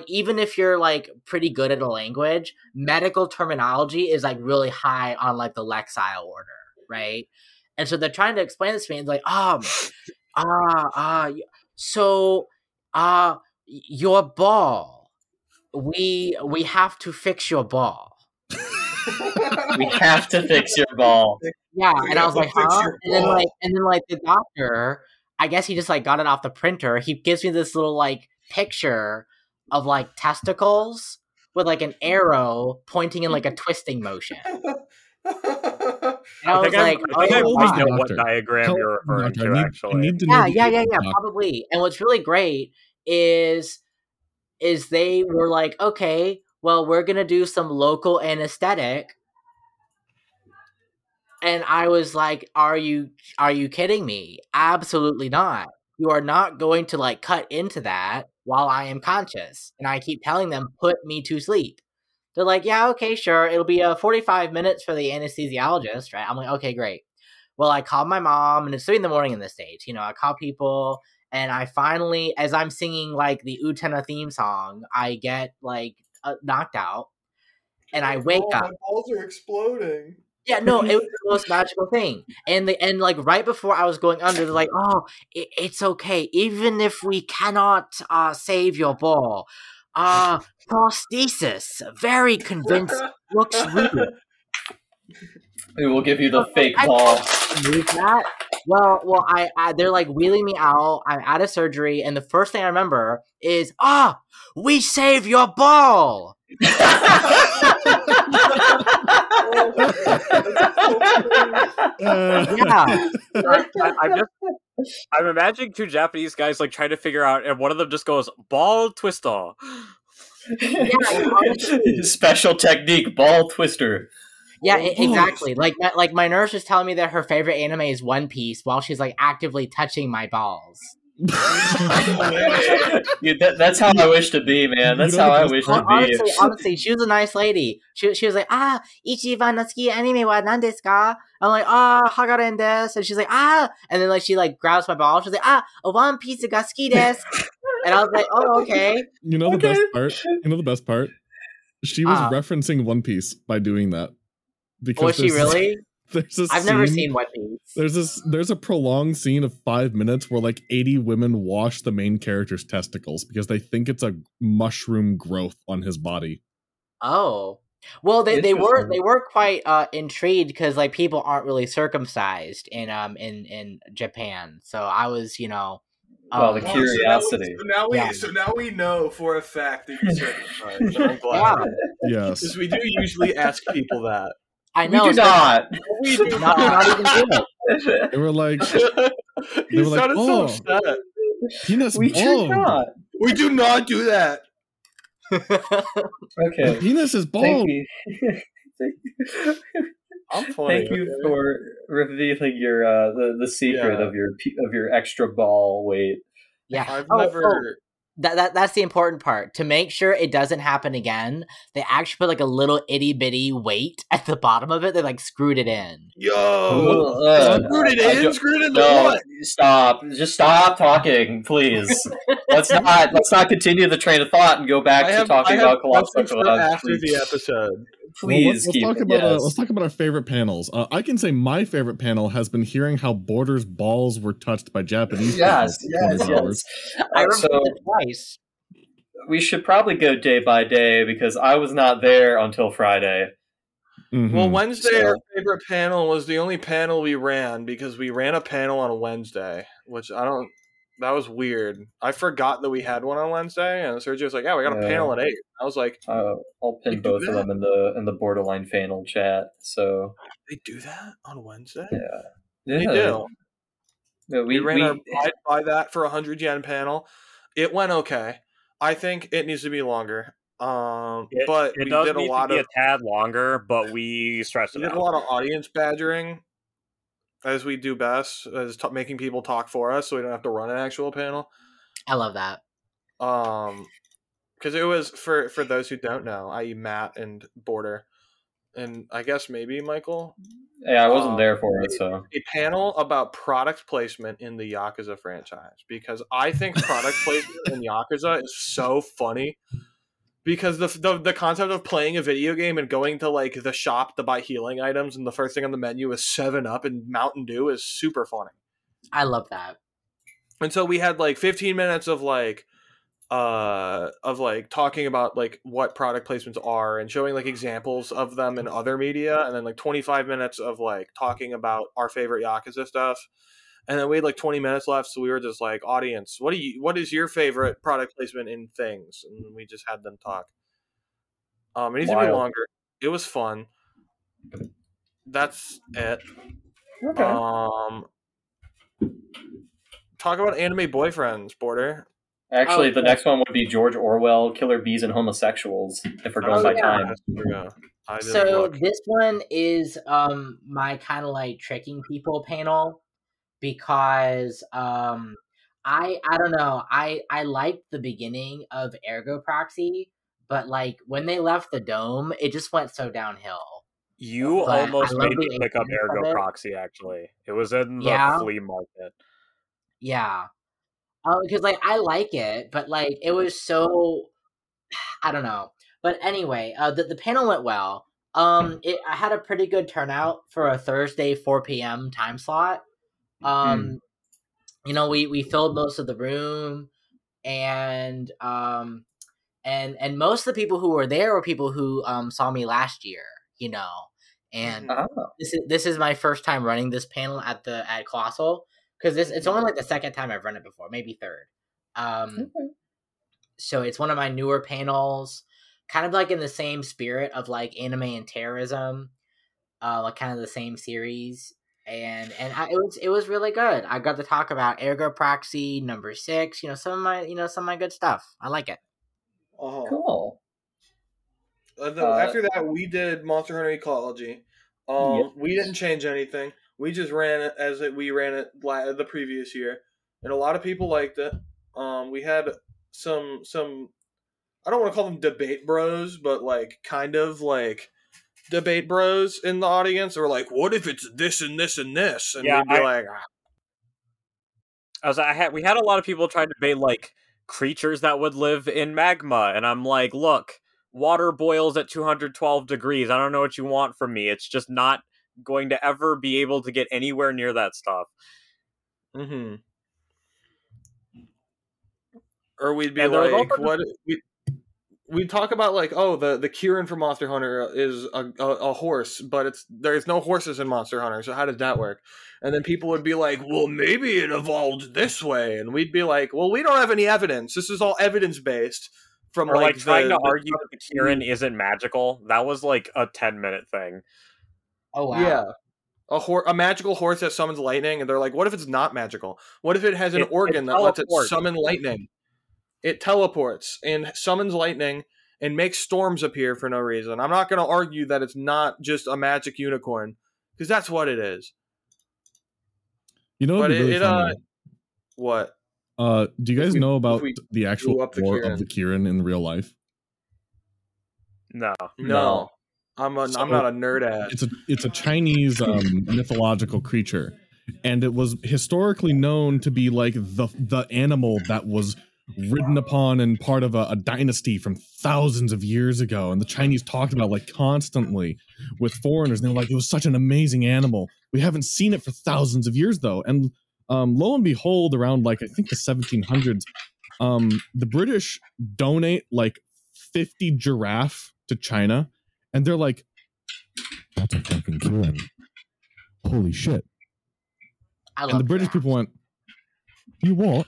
even if you're like pretty good at a language, medical terminology is like really high on like the Lexile order, right? And so they're trying to explain this to me, and like, your ball. We have to fix your ball. We have to fix your ball. Yeah, and I was like, huh? And then the doctor, I guess he just like got it off the printer. He gives me this little like picture of like testicles with like an arrow pointing in like a twisting motion. I think I know what diagram you're referring to, actually. Yeah, probably. And what's really great is they were like, okay, well, we're going to do some local anesthetic. And I was like, are you kidding me? Absolutely not. You are not going to, like, cut into that while I am conscious. And I keep telling them, put me to sleep. They're like, yeah, okay, sure. It'll be 45 minutes for the anesthesiologist, right? I'm like, okay, great. Well, I called my mom, and it's 3 a.m. in the States. You know, I call people, and I finally, as I'm singing, like, the Utena theme song, I get, like, knocked out, and I wake up. My balls are exploding. Yeah, no, it was the most magical thing. And like, right before I was going under, they're like, oh, it's okay. Even if we cannot save your ball, prosthesis, very convincing, looks real. It will give you the fake ball. Well, I they're like wheeling me out. I'm out of surgery, and the first thing I remember is, we save your ball. Yeah. I'm imagining two Japanese guys like trying to figure out, and one of them just goes ball twister. Yeah, special technique, ball twister. Yeah, exactly. Like my nurse is telling me that her favorite anime is One Piece, while she's like actively touching my balls. Dude, that's how I wish to be, man. That's how I wish to be. Honestly, she was a nice lady. She was like, Ichiban no suki anime wa nan desu ka? I'm like, Hagaren desu. And she's like, and then like she like grabs my ball. She's like, a One Piece ga suki desu. And I was like, oh, okay. You know the best part? She was referencing One Piece by doing that. Was she really? I've never seen One Piece. There's a prolonged scene of 5 minutes where like 80 women wash the main character's testicles because they think it's a mushroom growth on his body. Oh. Well, they were quite intrigued because like people aren't really circumcised in Japan. So I was, you know, the curiosity. So now we know for a fact that you're circumcised. I'm glad. Yeah. Yes, because we do usually ask people that. I know. We do not. They were like, so upset. Penis. We do not. We do not do that. Okay. The penis is bald. Thank you. Thank you for revealing your the secret of your extra ball weight. Yeah, I've never. That's the important part. To make sure it doesn't happen again, they actually put like a little itty bitty weight at the bottom of it. They like screwed it in. Yo, Screwed it in. Stop! Just stop talking, please. let's not continue the train of thought and go back to talking about ColossalCon after the episode. Please let's talk about our favorite panels. I can say my favorite panel has been hearing how Borders balls were touched by Japanese. Yes. I remember twice. We should probably go day by day because I was not there until Friday. Mm-hmm. Well, Wednesday, our favorite panel was the only panel we ran because we ran a panel on a Wednesday, which that was weird. I forgot that we had one on Wednesday, and Sergio's like, "Yeah, we got a panel at 8." I was like, "I'll pin both of them in the borderline panel chat." So they do that on Wednesday. Yeah, they do. Yeah, we ran our that for 100 yen panel. It went okay. I think it needs to be longer. But we did a lot of audience badgering. As we do best, as making people talk for us, so we don't have to run an actual panel. I love that. Because it was for those who don't know, i.e., Matt and Border, and I guess maybe Michael. Yeah, I wasn't there for it. So a panel about product placement in the Yakuza franchise, because I think product placement in Yakuza is so funny. Because the concept of playing a video game and going to like the shop to buy healing items and the first thing on the menu is 7-Up and Mountain Dew is super funny. I love that. And so we had like 15 minutes of talking about like what product placements are and showing like examples of them in other media, and then like 25 minutes of like talking about our favorite Yakuza stuff. And then we had like 20 minutes left, so we were just like, audience, what is your favorite product placement in things? And we just had them talk. It needs to be longer. It was fun. That's it. Okay. Talk about anime boyfriends, Border. Actually, the next one would be George Orwell, Killer Bees, and Homosexuals, if we're going by time. Yeah. So this one is my kind of like tricking people panel. Because I don't know, I liked the beginning of Ergo Proxy, but like when they left the dome, it just went so downhill. You almost made me pick up Ergo Proxy. Actually, it was in the flea market. Yeah, because like I like it, but like it was so, I don't know. But anyway, the panel went well. I had a pretty good turnout for a Thursday 4 p.m. time slot. You know, we filled most of the room, and most of the people who were there were people who saw me last year, you know, and this is my first time running this panel at Colossal, because it's only like the second time I've run it before, maybe third. So it's one of my newer panels, kind of like in the same spirit of like anime and terrorism, like kind of the same series. And it was really good. I got to talk about Ergo Proxy number 6. You know, some of my good stuff. I like it. Oh, cool. After that, we did Monster Hunter Ecology. We didn't change anything. We just ran it as we ran it the previous year, and a lot of people liked it. We had some I don't want to call them debate bros, but like kind of like. Debate bros in the audience were like, what if it's this and this and this? And yeah, we'd be we had a lot of people try to debate like creatures that would live in magma, and I'm like, look, water boils at 212 degrees. I don't know what you want from me. It's just not going to ever be able to get anywhere near that stuff. Mm-hmm. Or we'd be like, what? We talk about like, oh, the Kirin from Monster Hunter is a horse, but there's no horses in Monster Hunter, so how does that work? And then people would be like, well, maybe it evolved this way, and we'd be like, well, we don't have any evidence. This is all evidence based. From or like trying to argue that the Kirin isn't magical. That was like a 10-minute thing. Oh wow! Yeah, a magical horse that summons lightning, and they're like, what if it's not magical? What if it has an organ that lets it summon lightning? It teleports and summons lightning and makes storms appear for no reason. I'm not going to argue that it's not just a magic unicorn, because that's what it is. You know, but what? Do you guys know about the actual lore of the Kirin in real life? No. I'm not a nerd ass. It's a Chinese mythological creature, and it was historically known to be like the animal that was ridden upon and part of a dynasty from thousands of years ago, and the Chinese talked about like constantly with foreigners, and they were like, it was such an amazing animal, we haven't seen it for thousands of years though. And lo and behold, around like I think the 1700s, the British donate like 50 giraffe to China, and they're like, that's a fucking Kirin, holy shit. And the British people went, you what?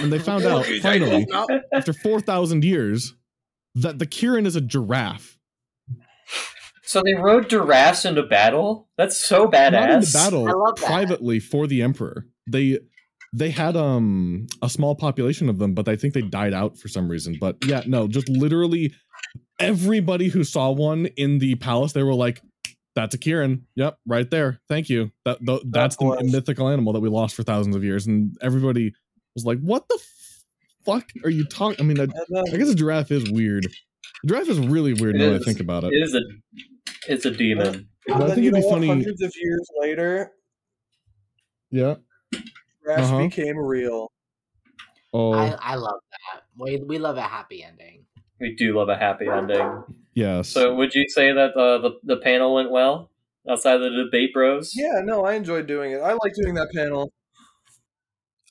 And they found out, finally, after 4,000 years, that the Kirin is a giraffe. So they rode giraffes into battle? That's so badass. Not into battle, I love that. Privately for the emperor. They had a small population of them, but I think they died out for some reason. But yeah, no, just literally everybody who saw one in the palace, they were like, that's a Kirin. Yep, right there. Thank you. That's the mythical animal that we lost for thousands of years. And everybody was like, what the fuck are you talking? I mean, I guess a giraffe is weird. A giraffe is really weird now that I think about it. It's a demon. But I think it'd be funny. Hundreds of years later, yeah, giraffes became real. Oh, I love that. We love a happy ending. We do love a happy ending. Yes. So, would you say that the panel went well outside of the debate, bros? Yeah, no, I enjoyed doing it. I like doing that panel.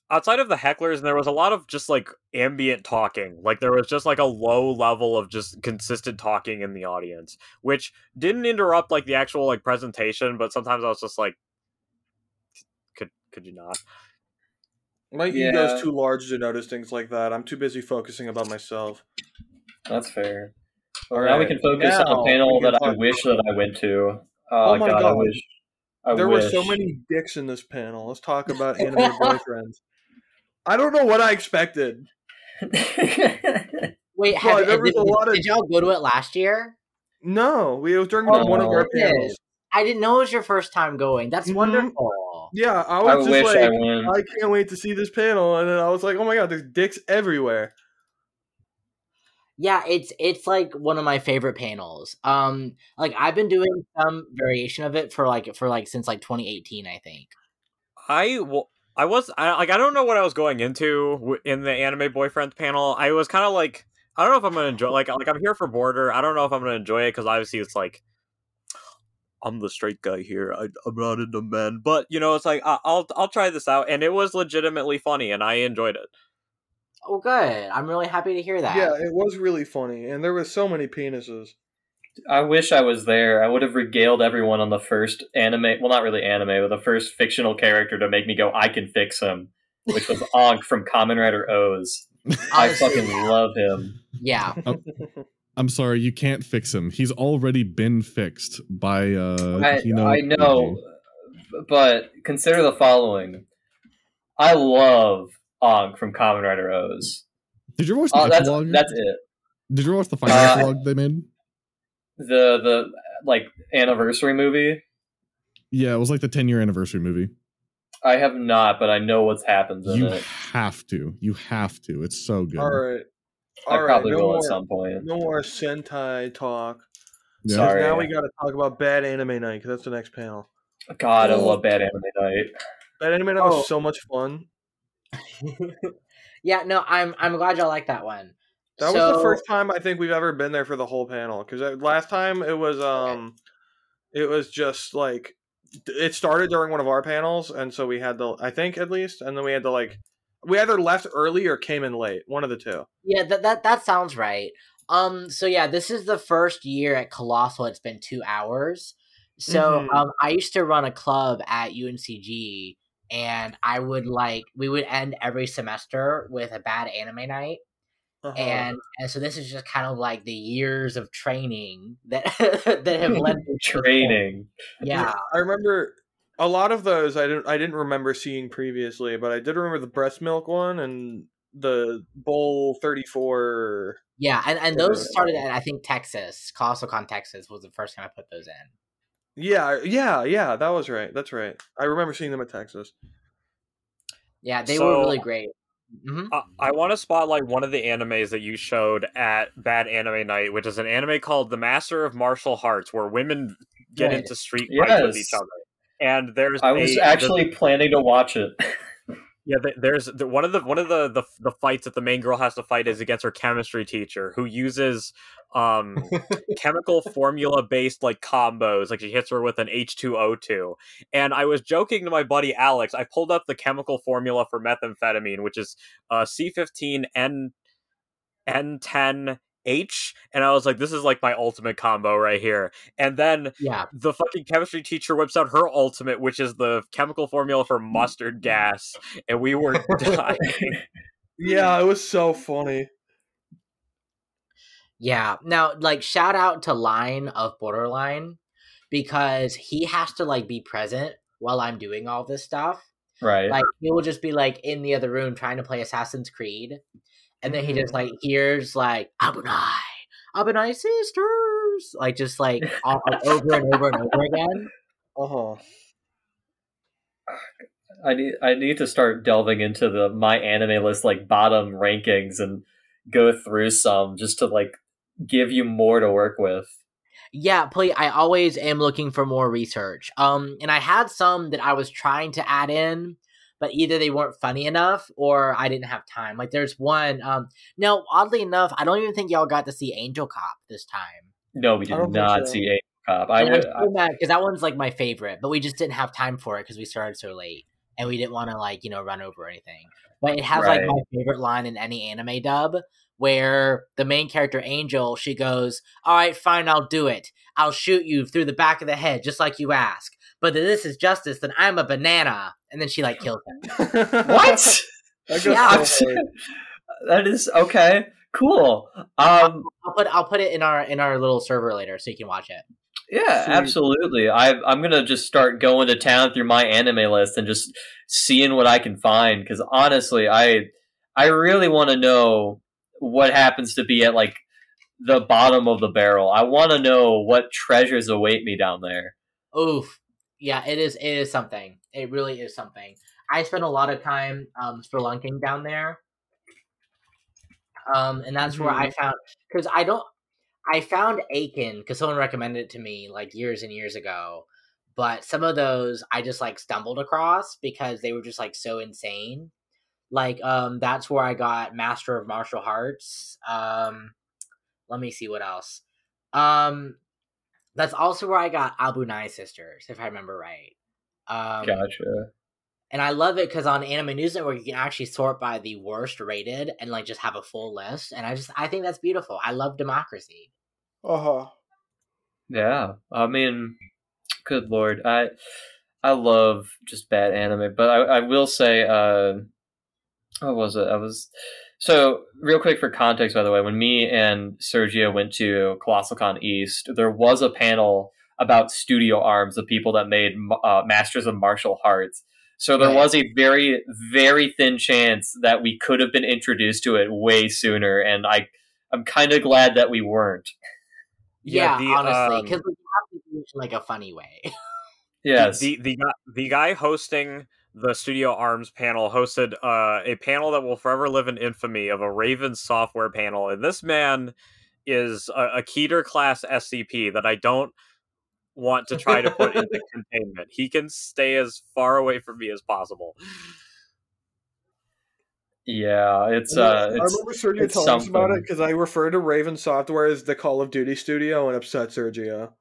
Outside of the hecklers, there was a lot of just like ambient talking. Like there was just like a low level of just consistent talking in the audience, which didn't interrupt like the actual like presentation. But sometimes I was just like, could you not? My ego's too large to notice things like that. I'm too busy focusing about myself. That's fair. All right. Now we can focus on a panel that I wish that I went to. Oh my God, I wish. Were so many dicks in this panel. Let's talk about anime boyfriends. I don't know what I expected. Wait, did y'all go to it last year? No, it was during one of our panels. I didn't know it was your first time going. That's wonderful. Yeah, I can't wait to see this panel, and then I was like, oh my God, there's dicks everywhere. Yeah, it's like one of my favorite panels. Like I've been doing some variation of it for since like 2018, I think. I don't know what I was going into in the anime boyfriend panel. I was kind of like, I don't know if I'm gonna enjoy. Like I'm here for border. I don't know if I'm gonna enjoy it, because obviously it's like, I'm the straight guy here. I'm not into men, but you know, it's like I'll try this out, and it was legitimately funny, and I enjoyed it. Oh, good. I'm really happy to hear that. Yeah, it was really funny, and there were so many penises. I wish I was there. I would have regaled everyone on the first anime, well, not really anime, but the first fictional character to make me go, I can fix him, which was Ankh from Kamen Rider O's. I fucking love him. Yeah. I'm sorry, you can't fix him. He's already been fixed by I know, but consider the following. I love Ankh from Kamen Rider O's. Did you watch the epilogue? That's it. Did you watch the final epilogue they made? The like anniversary movie? Yeah, it was like the 10-year anniversary movie. I have not, but I know what's happened in it. You have to. It's so good. All right. Probably will at some point. No more Sentai talk. Yeah. Sorry. Now we got to talk about Bad Anime Night, because that's the next panel. God, I love Bad Anime Night. Bad Anime Night was so much fun. Yeah, no, I'm glad y'all like that one. That was the first time I think we've ever been there for the whole panel, because last time it was It was just like, it started during one of our panels, and so we had to, I think at least, and then we had to like, we either left early or came in late, one of the two. Yeah, that sounds right. So yeah, this is the first year at Colossal. It's been 2 hours. So I used to run a club at UNCG, and I would like, we would end every semester with a bad anime night. And so this is just kind of like the years of training that that have led to training. Yeah, I remember a lot of those. I didn't remember seeing previously, but I did remember the breast milk one and the bowl 34. Yeah, and those started at, I think, Texas. ColossalCon Texas was the first time I put those in. Yeah. That was right. That's right. I remember seeing them at Texas. Yeah, they were really great. Mm-hmm. I want to spotlight one of the animes that you showed at Bad Anime Night, which is an anime called The Master of Martial Arts, where women get into street fights with each other. And I was actually planning to watch it. Yeah, there's one of the fights that the main girl has to fight is against her chemistry teacher, who uses chemical formula based like combos. Like, she hits her with an H2O2. And I was joking to my buddy Alex. I pulled up the chemical formula for methamphetamine, which is C15N10H, and I was like, this is like my ultimate combo right here. And then the fucking chemistry teacher whips out her ultimate, which is the chemical formula for mustard gas, and we were dying. Yeah, it was so funny. Yeah, now like, shout out to Line of Borderline, because he has to like be present while I'm doing all this stuff, right? Like, he will just be like in the other room trying to play Assassin's Creed. And then he just, like, hears, like, Abunai sisters! Like, just, like, all, over and over and over again. Oh. I need to start delving into the My Anime List, like, bottom rankings and go through some just to, like, give you more to work with. Yeah, please. I always am looking for more research. And I had some that I was trying to add in, but either they weren't funny enough or I didn't have time. Like, there's one. No, oddly enough, I don't even think y'all got to see Angel Cop this time. No, we did not see Angel Cop. I was so mad because that one's, like, my favorite. But we just didn't have time for it because we started so late. And we didn't want to, like, you know, run over anything. But it has, like, my favorite line in any anime dub, where the main character, Angel, she goes, "All right, fine, I'll do it. I'll shoot you through the back of the head just like you ask. But if this is justice, then I'm a banana." And then she, like, kills him. What? That is okay. Cool. I'll put it in our little server later so you can watch it. Yeah, sweet. Absolutely. I'm gonna just start going to town through My Anime List and just seeing what I can find, because honestly, I really want to know what happens to be at like the bottom of the barrel. I want to know what treasures await me down there. Oof. Yeah, it is something. It really is something. I spent a lot of time spelunking down there. And that's where I found, because I found Akin because someone recommended it to me like years and years ago. But some of those I just like stumbled across because they were just like so insane. Like, that's where I got Master of Martial Arts. Let me see what else. That's also where I got Abunai Sisters, if I remember right. Gotcha. And I love it because on Anime News Network, you can actually sort by the worst rated and like just have a full list. And I think that's beautiful. I love democracy. Yeah. I mean, good lord, I love just bad anime. But I will say, what was it? So, real quick for context, by the way, when me and Sergio went to ColossalCon East, there was a panel about Studio Arms, the people that made Masters of Martial Arts. So there was a very, very thin chance that we could have been introduced to it way sooner, and I'm kind of glad that we weren't. Yeah, honestly, because we have to do it in like a funny way. Yes. The guy hosting the Studio Arms panel hosted a panel that will forever live in infamy of a Raven Software panel. And this man is a Keter class SCP that I don't want to try to put into containment. He can stay as far away from me as possible. Yeah, I remember Sergio telling us about it because I refer to Raven Software as the Call of Duty studio and upset Sergio.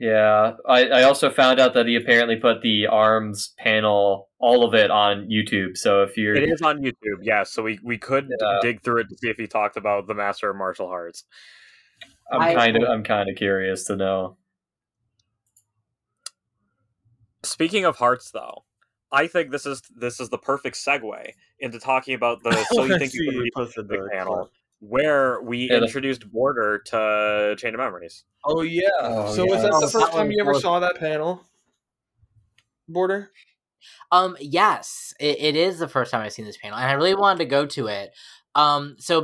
Yeah, I also found out that he apparently put the ARMS panel, all of it, on YouTube. So if you're... It is on YouTube, yeah. So we could dig through it to see if he talked about the Master of Martial Arts. I'm kind of curious to know. Speaking of hearts, though, I think this is the perfect segue into talking about the So You Think You Can Read the panel, where we introduced Border to Chain of Memories. Oh, yeah. Oh, so yeah. Was that the first time you ever saw that panel, Border? Yes, it is the first time I've seen this panel, and I really wanted to go to it. So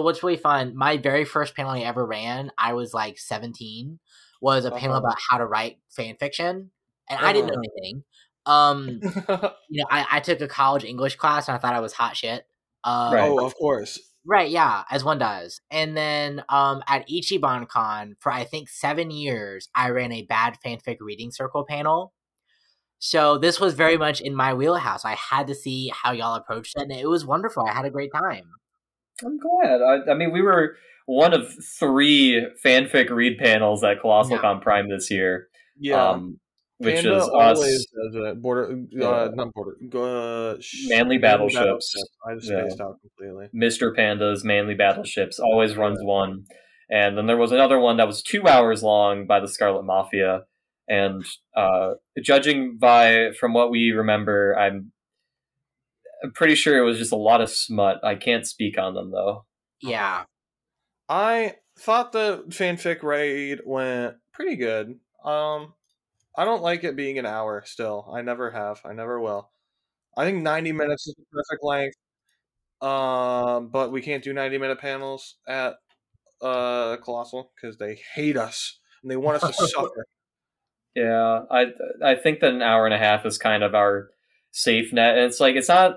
what's really fun, my very first panel I ever ran, I was like 17, was a panel about how to write fan fiction, and I didn't know anything. You know, I took a college English class and I thought I was hot shit. Right. Oh, of course. Right, yeah, as one does. And then at Ichiban Con for I think 7 years, I ran a bad fanfic reading circle panel. So this was very much in my wheelhouse. I had to see how y'all approached it, and it was wonderful. I had a great time. I'm glad. I mean, we were one of 3 fanfic read panels at ColossalCon Prime this year. Yeah. Which Panda is always us. Border, not Border. Manly Battleships. I just spaced out completely. Mr. Panda's Manly Battleships always runs one. And then there was another one that was 2 hours long by the Scarlet Mafia. And judging by from what we remember, I'm pretty sure it was just a lot of smut. I can't speak on them, though. Yeah. I thought the fanfic raid went pretty good. I don't like it being an hour still. I never have. I never will. I think 90 minutes is the perfect length. But we can't do 90-minute panels at Colossal because they hate us and they want us to suffer. Yeah, I think that an hour and a half is kind of our safe net. And it's like, it's not...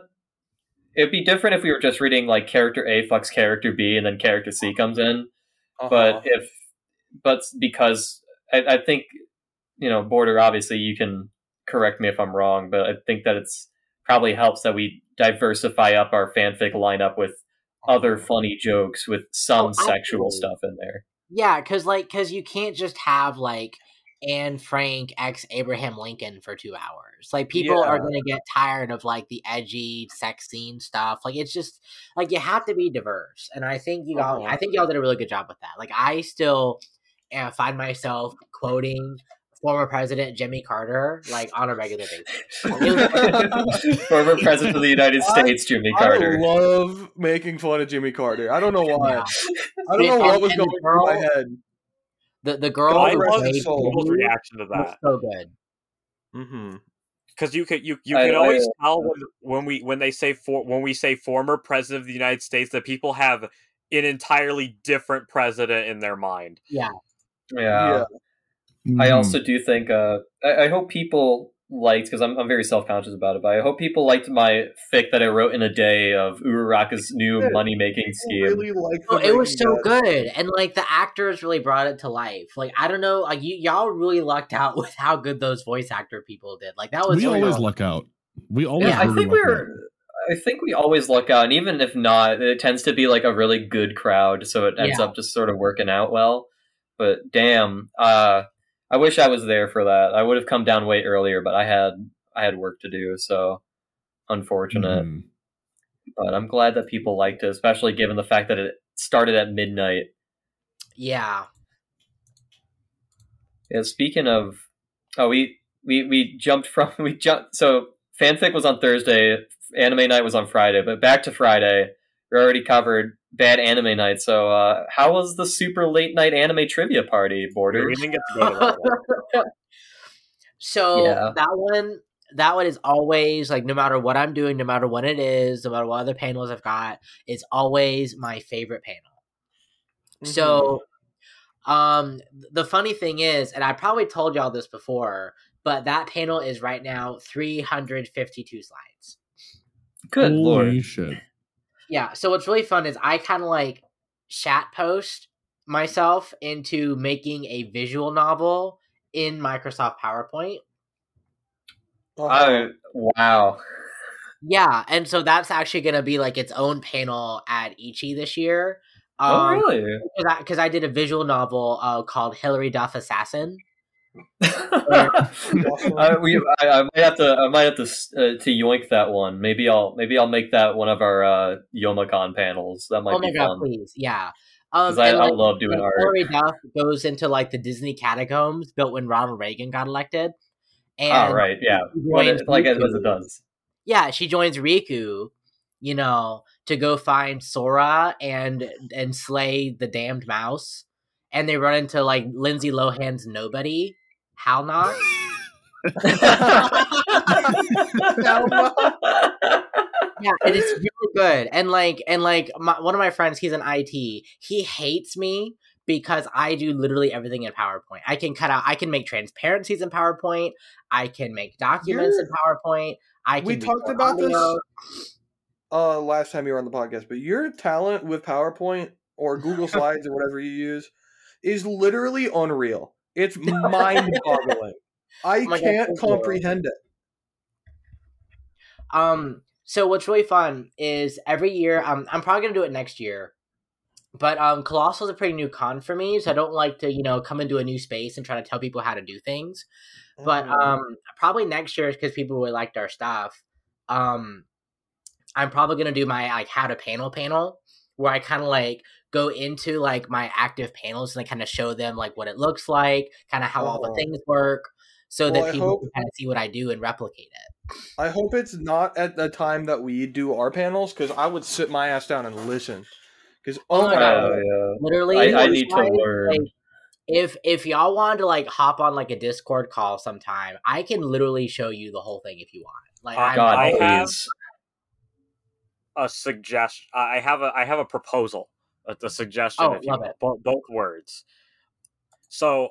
It'd be different if we were just reading, like, character A fucks character B and then character C comes in. Uh-huh. But because I think... You know, Border, obviously, you can correct me if I'm wrong, but I think that it's probably helps that we diversify up our fanfic lineup with other funny jokes with some sexual stuff in there. Yeah, because you can't just have, like, Anne Frank x Abraham Lincoln for 2 hours. Like, people are going to get tired of, like, the edgy sex scene stuff. Like, it's just, like, you have to be diverse. And I think y'all did a really good job with that. Like, I still find myself quoting... Former President Jimmy Carter, like, on a regular basis. Former President of the United States, Jimmy Carter. I love making fun of Jimmy Carter. I don't know why. Yeah. I don't know what was going through my head. The girl people's reaction to that was so good. Mm-hmm. Because you can always tell when we say former President of the United States that people have an entirely different president in their mind. Yeah. Yeah. I also do think I hope people liked, because I'm very self-conscious about it, but I hope people liked my fic that I wrote in a day of Uraraka's new money-making scheme. Really it was so good, and like the actors really brought it to life. Like, I don't know, like y'all really lucked out with how good those voice actor people did. Like, that was we really always luck out. We always. Yeah, really I think we always luck out, and even if not, it tends to be like a really good crowd, so it ends up just sort of working out well. But damn, I wish I was there for that. I would have come down way earlier, but I had work to do, so unfortunate. Mm. But I'm glad that people liked it, especially given the fact that it started at midnight. Yeah. Yeah. Speaking of, we jumped. So fanfic was on Thursday, anime night was on Friday, but back to Friday. We already covered bad anime night, so how was the super late night anime trivia party, Border? We didn't get to go to that one. So that one is always, like, no matter what I'm doing, no matter what it is, no matter what other panels I've got, it's always my favorite panel. Mm-hmm. So the funny thing is, and I probably told y'all this before, but that panel is right now 352 slides. Good Lord. Holy shit. Yeah, so what's really fun is I kind of, like, chat post myself into making a visual novel in Microsoft PowerPoint. Oh, wow. Yeah, and so that's actually going to be, like, its own panel at Ichi this year. Oh, really? Because I did a visual novel called Hillary Duff Assassin. I might have to yoink that one. Maybe I'll make that one of our YomaCon panels. That might be fun. Oh my god, please, yeah. Because I love doing art. Corey Duff goes into like the Disney catacombs built when Ronald Reagan got elected. And right, yeah. Like as it does. Yeah, she joins Riku, you know, to go find Sora and slay the damned mouse. And they run into like Lindsay Lohan's Nobody. How not? Yeah, and it's really good. And one of my friends, he's in IT. He hates me because I do literally everything in PowerPoint. I can make transparencies in PowerPoint. I can make documents in PowerPoint. We talked about this last time you were on the podcast, but your talent with PowerPoint or Google Slides or whatever you use is literally unreal. It's mind-boggling. I can't comprehend it. So what's really fun is every year, I'm probably going to do it next year, but Colossal is a pretty new con for me, so I don't like to, you know, come into a new space and try to tell people how to do things. But probably next year is because people really liked our stuff. I'm probably going to do my like how to panel where I kind of like go into like my active panels and I kind of show them like what it looks like, kind of how all the things work, so that people can kind of see what I do and replicate it. I hope it's not at the time that we do our panels, because I would sit my ass down and listen. Because my god, yeah. Literally, I need to learn. Like, if y'all wanted to like hop on like a Discord call sometime, I can literally show you the whole thing if you want. Like, I have a suggestion. I have a proposal. A suggestion. Oh, love it. Both words. So,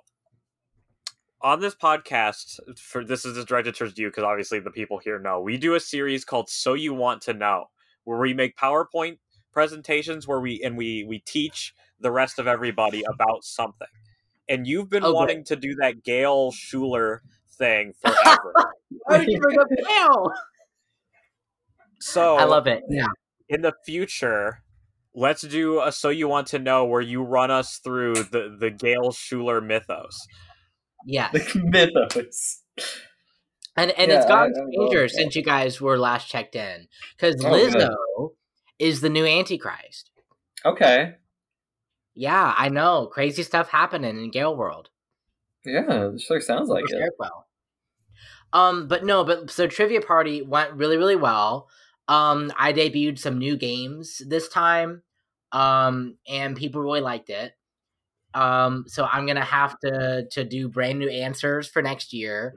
on this podcast, this is directed towards you because obviously the people here know. We do a series called "So You Want to Know," where we make PowerPoint presentations where we teach the rest of everybody about something. And you've been wanting to do that Gail Schuler thing forever. Why did you bring up Gail? So I love it. Yeah. In the future, let's do a So You Want to Know where you run us through the Gail Schuler mythos. Yeah. The mythos. And it's gotten stranger since you guys were last checked in. Because Lizzo is the new Antichrist. Okay. Yeah, I know. Crazy stuff happening in Gail world. Yeah, it sure sounds like it. Well. So Trivia Party went really, really well. I debuted some new games this time, and people really liked it. So I'm going to have to do brand new answers for next year.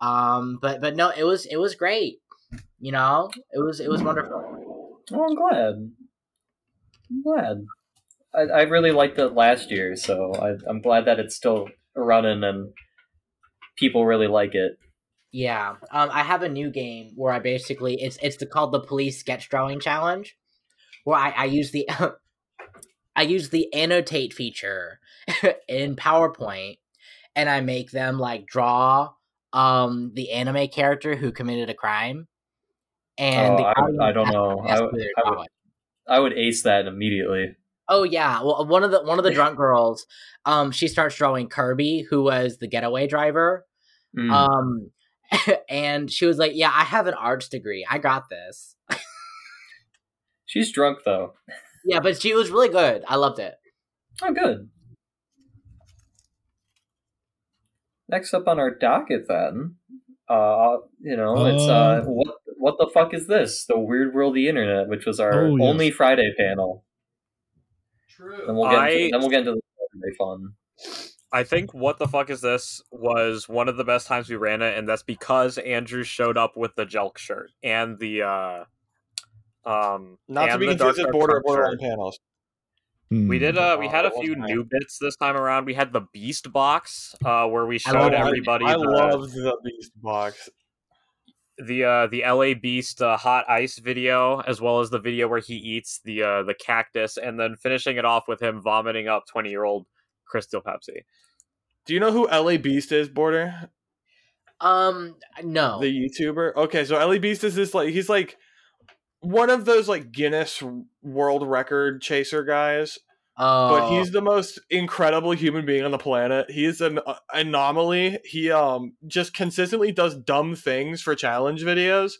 But no, it was great. You know, it was wonderful. Oh, I'm glad. I really liked it last year, so I'm glad that it's still running and people really like it. Yeah, I have a new game where I basically it's called the Police Sketch Drawing Challenge, where I use the annotate feature in PowerPoint, and I make them like draw the anime character who committed a crime. And I don't know. I would ace that immediately. Oh yeah, well one of the drunk girls, she starts drawing Kirby, who was the getaway driver. Mm. And she was like, yeah, I have an arts degree. I got this. She's drunk, though. Yeah, but she was really good. I loved it. Oh, good. Next up on our docket, then, it's What the Fuck Is This? The Weird World of the Internet, which was our only Friday panel. True. And we'll get into the Saturday fun. I think What the Fuck Is This was one of the best times we ran it, and that's because Andrew showed up with the Jelk shirt and the not to be confused with Borderline panels. We did we had a few new bits this time around. We had the Beast Box where we showed everybody. I love the Beast Box. The LA Beast hot ice video, as well as the video where he eats the cactus, and then finishing it off with him vomiting up 20-year-old Crystal Pepsi. Do you know who LA Beast is, Border? No. The YouTuber? Okay, so LA Beast is this, like, he's like one of those like Guinness World Record chaser guys But he's the most incredible human being on the planet. He is an anomaly. He just consistently does dumb things for challenge videos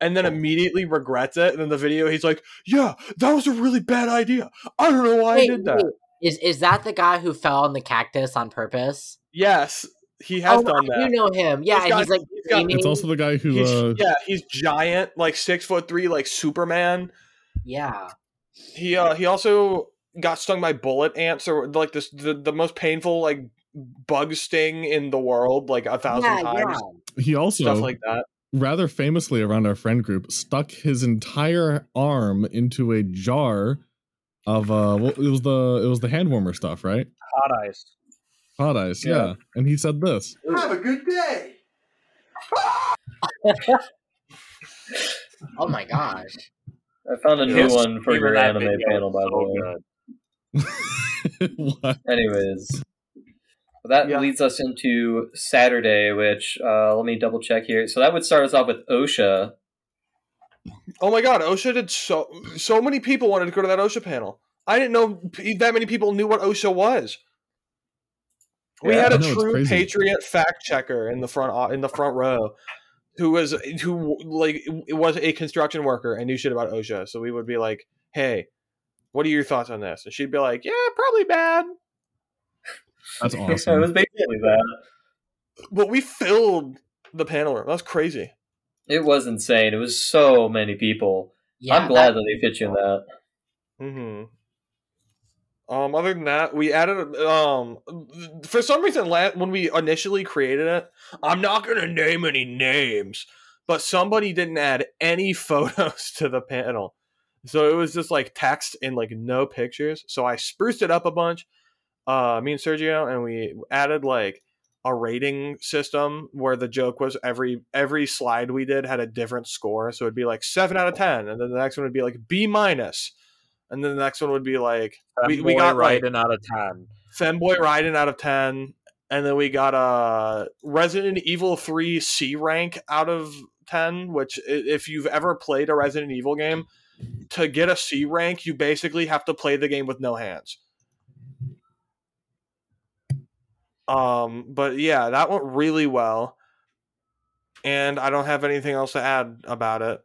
and then immediately regrets it. And then the video, he's like, yeah, that was a really bad idea. I don't know why I did that. Is that the guy who fell on the cactus on purpose? Yes, he has done that. You know him. Yeah, he's it's also the guy who... he's giant, like 6'3", like Superman. Yeah. He also... got stung by bullet ants, or like this the most painful like bug sting in the world, like 1,000 times. Yeah. He also stuff like that. Rather famously around our friend group, stuck his entire arm into a jar of it was the hand warmer stuff, right? Hot ice, yeah. And he said this. Have a good day. Oh my gosh. I found a new one for your anime panel, by the way. God. Anyways, that leads us into Saturday, which let me double check here. So that would start us off with OSHA. Oh my god, OSHA did so many people wanted to go to that OSHA panel. I didn't know that many people knew what OSHA was. We had a true patriot fact checker in the front row. Who was a construction worker and knew shit about OSHA. So we would be like, hey, what are your thoughts on this? And she'd be like, yeah, probably bad. That's awesome. It was basically that. But we filled the panel room. That was crazy. It was insane. It was so many people. Yeah, I'm glad that they fit you in that. Mm-hmm. Other than that, we added... for some reason, when we initially created it, I'm not going to name any names, but somebody didn't add any photos to the panel. So it was just like text and like no pictures. So I spruced it up a bunch, me and Sergio, and we added like a rating system where the joke was every slide we did had a different score. So it'd be like 7 out of 10, and then the next one would be like B-, and then the next one would be like we got Raiden out of 10, Femboy Raiden out of 10, and then we got a Resident Evil 3 C- out of 10. Which if you've ever played a Resident Evil game, to get a C-, you basically have to play the game with no hands. But yeah, that went really well. And I don't have anything else to add about it.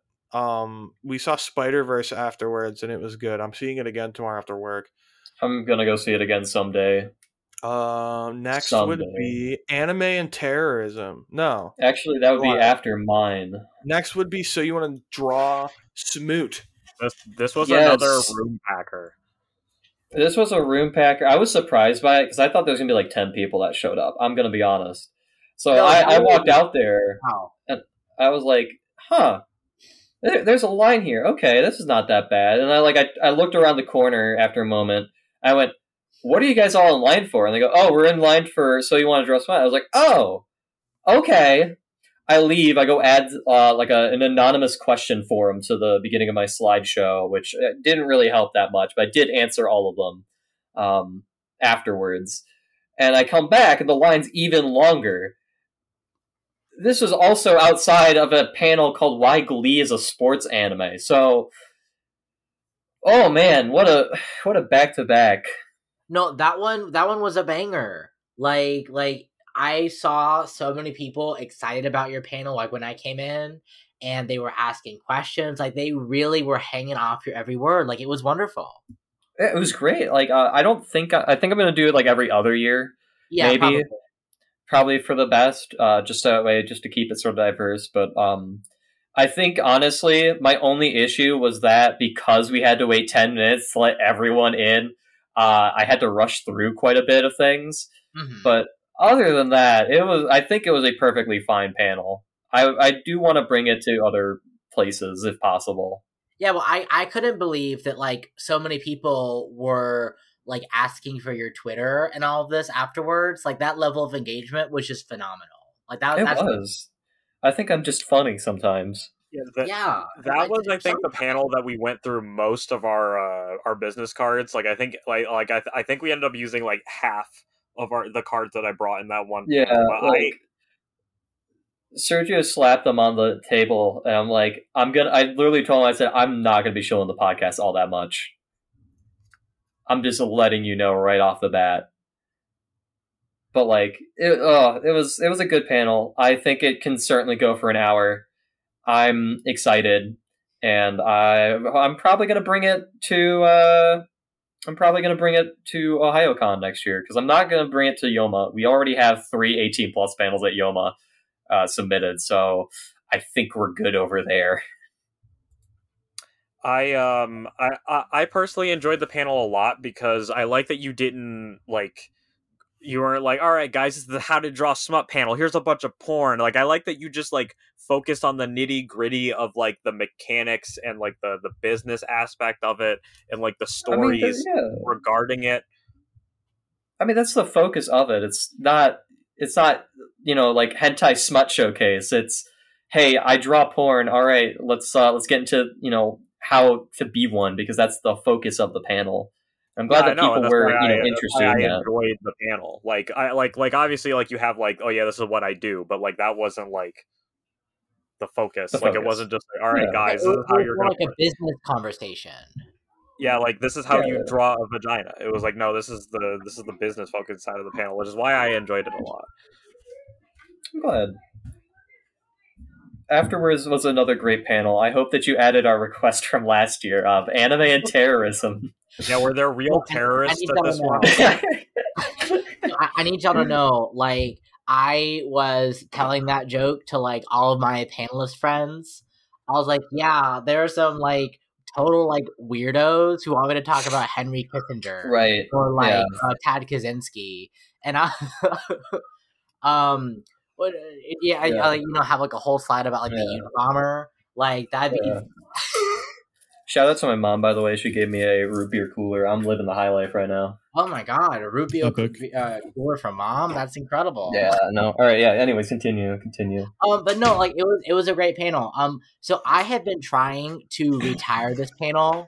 We saw Spider-Verse afterwards, and it was good. I'm seeing it again tomorrow after work. I'm going to go see it again someday. Next would be anime and terrorism. No. Actually, that would be after mine. Next would be So You Want to Draw Smoot. This was another room packer. This was a room packer. I was surprised by it because I thought there was going to be like 10 people that showed up. I'm going to be honest. So I walked out there and I was like, huh, there's a line here. Okay, this is not that bad. And I looked around the corner after a moment. I went, what are you guys all in line for? And they go, oh, we're in line for So You Want to Draw Smoot. I was like, oh, okay. I leave. I go add like an anonymous question form to the beginning of my slideshow, which didn't really help that much, but I did answer all of them afterwards. And I come back, and the line's even longer. This was also outside of a panel called "Why Glee Is a Sports Anime." So, oh man, what a back-to-back. No, that one was a banger. Like. I saw so many people excited about your panel, like when I came in, and they were asking questions. Like they really were hanging off your every word. Like it was wonderful. It was great. Like I think I'm gonna do it like every other year. Yeah, maybe probably for the best. Just that way, just to keep it sort of diverse. But I think honestly, my only issue was that because we had to wait 10 minutes to let everyone in, I had to rush through quite a bit of things, but. Other than that, I think it was a perfectly fine panel. I do want to bring it to other places if possible. Yeah, well, I couldn't believe that like so many people were like asking for your Twitter and all of this afterwards. Like that level of engagement was just phenomenal. Like that was. I think I'm just funny sometimes. Yeah, that was I think the panel that we went through most of our business cards. Like I think I think we ended up using like half of the cards that I brought in that one. Yeah, Sergio slapped them on the table, and I'm like, I literally told him, I said, I'm not gonna be showing the podcast all that much. I'm just letting you know right off the bat. But like, it was a good panel. I think it can certainly go for an hour. I'm excited, and I'm probably gonna bring it to OhioCon next year, because I'm not gonna bring it to Yoma. We already have 3 18+ panels at Yoma submitted, so I think we're good over there. I personally enjoyed the panel a lot, because I like that you didn't like. You weren't like, all right, guys, this is the how to draw smut panel. Here's a bunch of porn. Like, I like that you just like focused on the nitty gritty of like the mechanics and like the business aspect of it and like the stories regarding it. I mean, that's the focus of it. It's not, you know, like hentai smut showcase. It's, hey, I draw porn. All right, let's get into, you know, how to be one, because that's the focus of the panel. I'm glad that people were interested. I enjoyed the panel. Like I like obviously like you have like, oh yeah, this is what I do, but like that wasn't like the focus. Like it wasn't just like, all right, guys, this is how you're going to like a business conversation. Yeah, like this is how you draw a vagina. It was like, no, this is the business focused side of the panel, which is why I enjoyed it a lot. I'm glad. Afterwards was another great panel. I hope that you added our request from last year of anime and terrorism. Yeah, were there real terrorists at this one? I need y'all to know, like, I was telling that joke to, like, all of my panelist friends. I was like, yeah, there are some, like, total, like, weirdos who want me to talk about Henry Kissinger. Right. Or, like, Tad Kaczynski. And I... I you know, have, like, a whole slide about, like, the Unabomber. Like, that'd be... Shout out to my mom, by the way. She gave me a root beer cooler. I'm living the high life right now. Oh my god, a root beer cooler from mom? That's incredible. Yeah, no. All right, yeah. Anyways, continue. But no, like it was a great panel. So I have been trying to retire this panel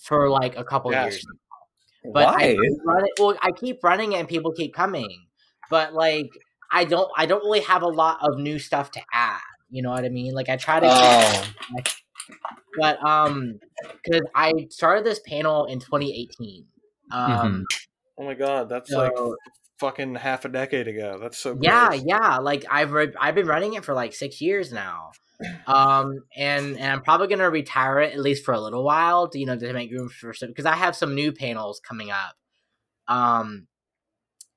for like a couple years now. But why? I keep running it and people keep coming. But like I don't really have a lot of new stuff to add. You know what I mean? Like I try to But because I started this panel in 2018. Oh my god, that's so, like fucking half a decade ago. That's so gross. Yeah. Like I've been running it for like 6 years now, and I'm probably gonna retire it at least for a little while, to, you know, to make room for some, because I have some new panels coming up.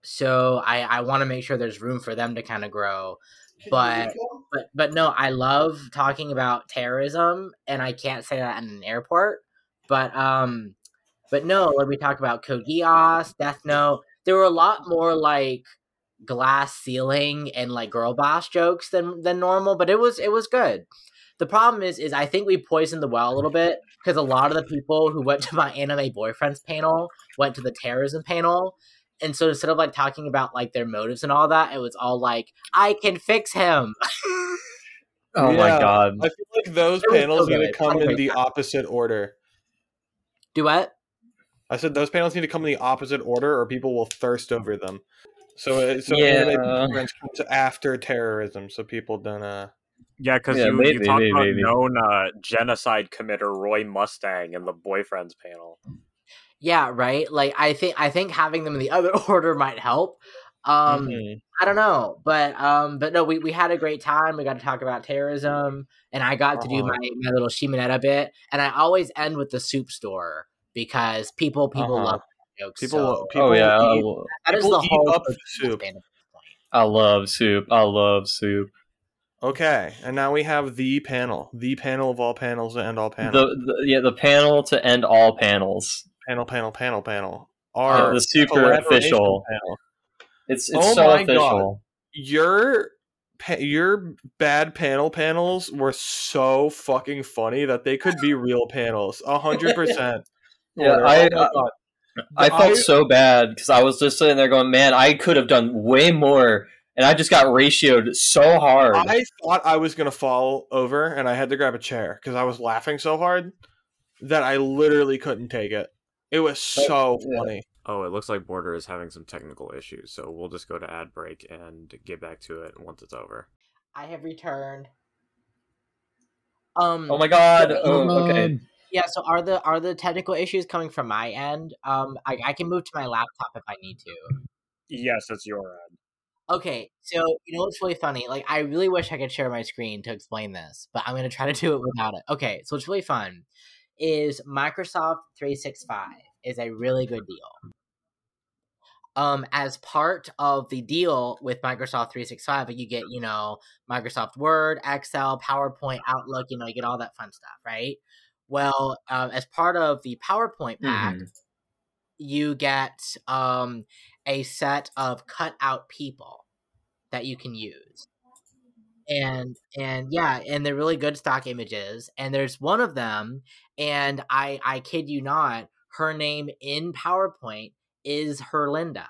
So I want to make sure there's room for them to kind of grow. But no, I love talking about terrorism, and I can't say that in an airport. But no, when we talked about Code Geass, Death Note, there were a lot more like glass ceiling and like girl boss jokes than normal. But it was good. The problem is I think we poisoned the well a little bit, because a lot of the people who went to my anime boyfriends panel went to the terrorism panel. And so instead of like talking about like their motives and all that, it was all like, I can fix him. My god. I feel like those panels need to come in the opposite order. Do what? I said those panels need to come in the opposite order, or people will thirst over them. So anime comes after terrorism, so people don't Yeah, because you talked about known genocide committer Roy Mustang in the boyfriends panel. Yeah, right? Like, I think having them in the other order might help. I don't know. But no, we had a great time. We got to talk about terrorism. And I got to do my little Shimonetta bit. And I always end with the soup store, because people love that joke. People eat up soup. I love soup. Okay, and now we have the panel of all panels and all panels. The panel to end all panels. Panel. Our the super official panel. It's so official. God. Your bad panels were so fucking funny that they could be real panels. 100%. Yeah, I felt so bad, because I was just sitting there going, man, I could have done way more. And I just got ratioed so hard. I thought I was going to fall over, and I had to grab a chair, because I was laughing so hard that I literally couldn't take it. It was so funny. Oh, it looks like Border is having some technical issues, so we'll just go to ad break and get back to it once it's over. I have returned. Oh my god. Okay. Yeah, so are the technical issues coming from my end? I can move to my laptop if I need to. Yes, that's your end. Okay, so you know what's really funny? Like, I really wish I could share my screen to explain this, but I'm going to try to do it without it. Okay, so what's really fun is Microsoft 365 is a really good deal. As part of the deal with Microsoft 365, you get, you know, Microsoft Word, Excel, PowerPoint, Outlook, you know, you get all that fun stuff, right? Well, as part of the PowerPoint pack, you get a set of cutout people that you can use. And yeah, and they're really good stock images. And there's one of them, and I kid you not, her name in PowerPoint is Herlinda.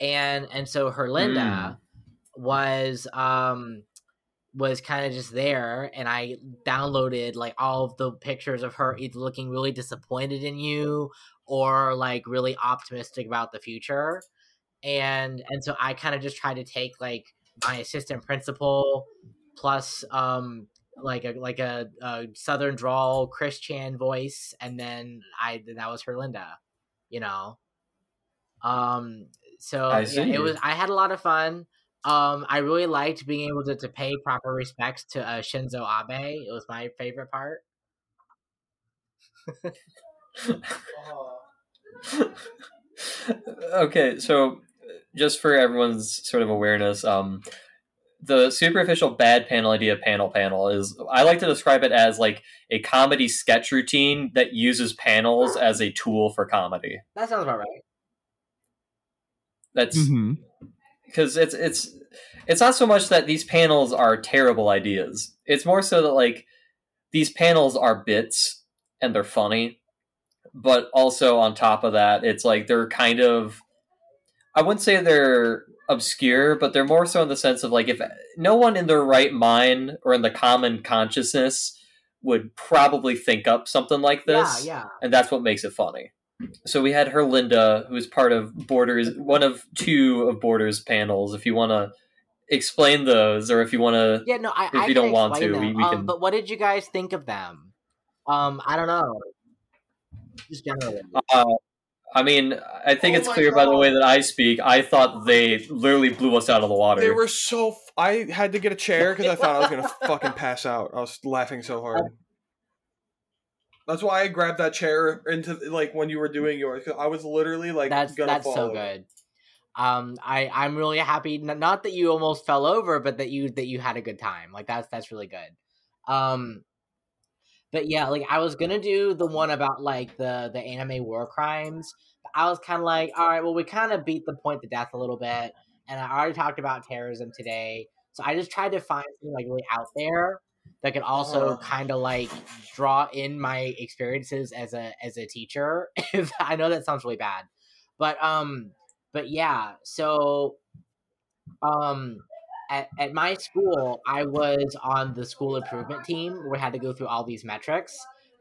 And so Herlinda was kind of just there, and I downloaded like all of the pictures of her either looking really disappointed in you or like really optimistic about the future. And so I kind of just tried to take like my assistant principal plus like a Southern drawl Chris Chan voice, and then that was Herlinda, you know. So yeah, it was. I had a lot of fun. I really liked being able to pay proper respects to Shinzo Abe. It was my favorite part. Okay, so just for everyone's sort of awareness, the superficial bad panel idea panel is, I like to describe it as like a comedy sketch routine that uses panels as a tool for comedy. That sounds about right. That's... Mm-hmm. Because it's not so much that these panels are terrible ideas. It's more so that like these panels are bits and they're funny, but also on top of that, it's like they're kind of, I wouldn't say they're obscure, but they're more so in the sense of like if no one in their right mind or in the common consciousness would probably think up something like this, yeah. And that's what makes it funny. So we had Herlinda, who is part of Borders, one of two of Borders panels. If you want to explain those, or if you want to, yeah, no, if you don't want to, we can. But what did you guys think of them? I don't know. Just generally. I mean, I think it's clear by the way that I speak. I thought they literally blew us out of the water. They were so. I had to get a chair because I thought I was gonna fucking pass out. I was laughing so hard. That's why I grabbed that chair into like when you were doing yours, because I was literally like, "That's fall so over. Good." I'm really happy. Not that you almost fell over, but that you had a good time. Like that's really good. But yeah, like I was gonna do the one about like the anime war crimes. But I was kind of like, all right, well, we kind of beat the point to death a little bit, and I already talked about terrorism today, so I just tried to find something like really out there that could also kind of like draw in my experiences as a teacher. I know that sounds really bad, but yeah. So, at my school, I was on the school improvement team where we had to go through all these metrics,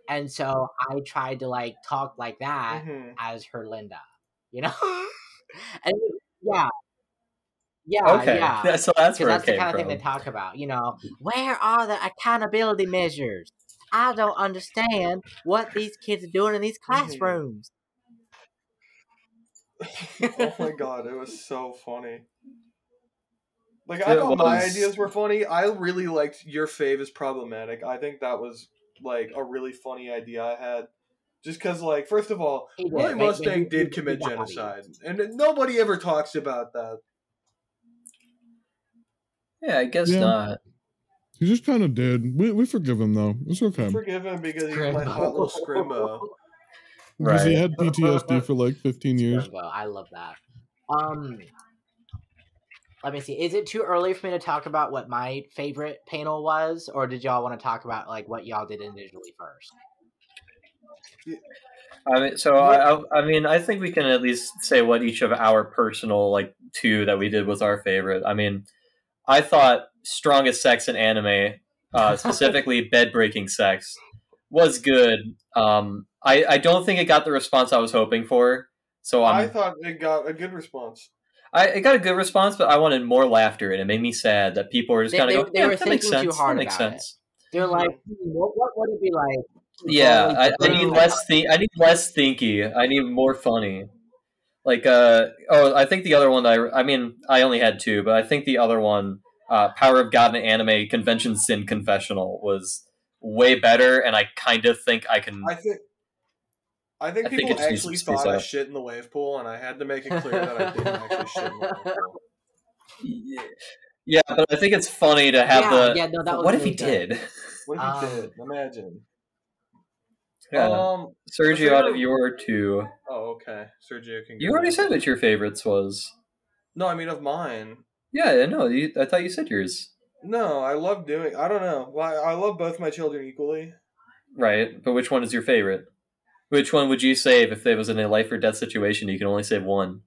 and so I tried to like talk like that as Herlinda, you know, and yeah. Yeah, okay. Yeah. So that's where that's the kind of thing they talk about. You know, where are the accountability measures? I don't understand what these kids are doing in these classrooms. Oh my god, it was so funny. Like I thought my ideas were funny. I really liked your fave is problematic. I think that was like a really funny idea I had. Just because, like, first of all, Willie Mustang did commit genocide, and nobody ever talks about that. Yeah, I guess not. He just kind of did. We forgive him, though. It's okay. We forgive him because he's my hot little Scrimbo. Because he had PTSD for like 15 years. Scrimbo, I love that. Let me see. Is it too early for me to talk about what my favorite panel was? Or did y'all want to talk about like what y'all did individually first? I mean, so I mean, I think we can at least say what each of our personal like two that we did was our favorite. I mean... I thought strongest sex in anime, specifically bed-breaking sex, was good. I don't think it got the response I was hoping for. So I thought it got a good response. It got a good response, but I wanted more laughter, and it made me sad that people were just kind of going, yeah, that makes sense. That makes sense. They're like, what would it be like? Yeah, I need less I need less thinky. I need more funny. Like, I think the other one I only had two, but I think the other one, Power of God and Anime Convention Sin Confessional, was way better, and I kind of think I can. I think people actually thought I shit in the wave pool, and I had to make it clear that I didn't actually shit in the wave pool. Yeah, but I think it's funny to have what if he did? What if he did? Imagine. Yeah. Sergio, out of your two. Oh, okay. Sergio can go. You already said what your favorites was. No, I mean of mine. Yeah, no, I thought you said yours. No, I don't know. I love both my children equally. Right, but which one is your favorite? Which one would you save if there was in a life or death situation? You can only save one.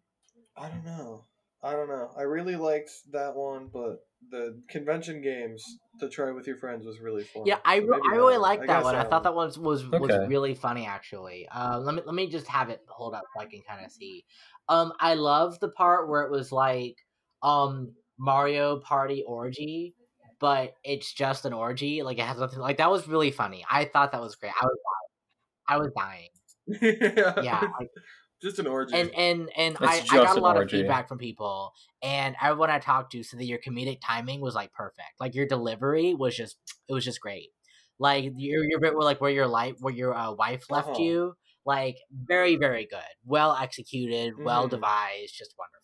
I don't know. I really liked that one, but the convention games to try with your friends was really fun. Yeah, I really liked that one. I thought that one was really funny, actually. Let me just have it hold up so I can kind of see. I love the part where it was like Mario Party Orgy, but it's just an orgy. Like, it has nothing. Like, that was really funny. I thought that was great. I was dying. Yeah. Like, just an orgy. And I got a lot of feedback from people, and everyone I talked to said that your comedic timing was like perfect. Like, your delivery was just great. Like, your bit where your wife left you, like, very, very good. Well executed, well devised, just wonderful.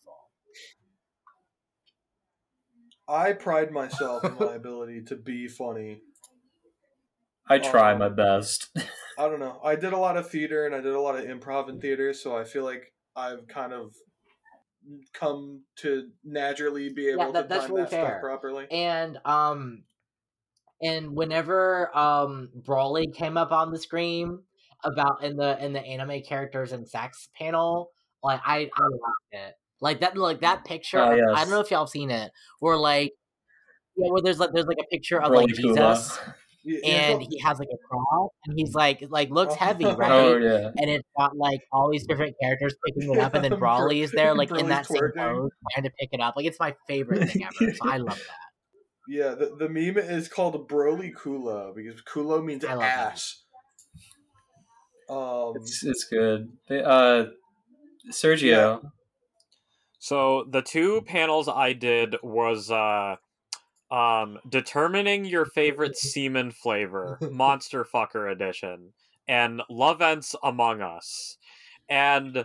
I pride myself in my ability to be funny. I try my best. I don't know. I did a lot of theater, and I did a lot of improv in theater, so I feel like I've kind of come to naturally be able to time really that fair. Stuff properly. And whenever Broly came up on the screen about in the anime characters and sex panel, like I loved it. Like that picture. Oh, yes. I don't know if y'all have seen it. Where where there's a picture of Broly, like, Jesus. Cool. And he has like a cross, and he's like looks heavy, right? Oh, yeah. And it's got like all these different characters picking it up, and then Brawly is there, like in that same pose, trying to pick it up. Like, it's my favorite thing ever, so I love that. Yeah, the meme is called Broly Kulo, because Kulo means ass. That. It's good. Sergio. Yeah. So the two panels I did was determining your favorite semen flavor, Monster Fucker Edition, and Love Ents Among Us. And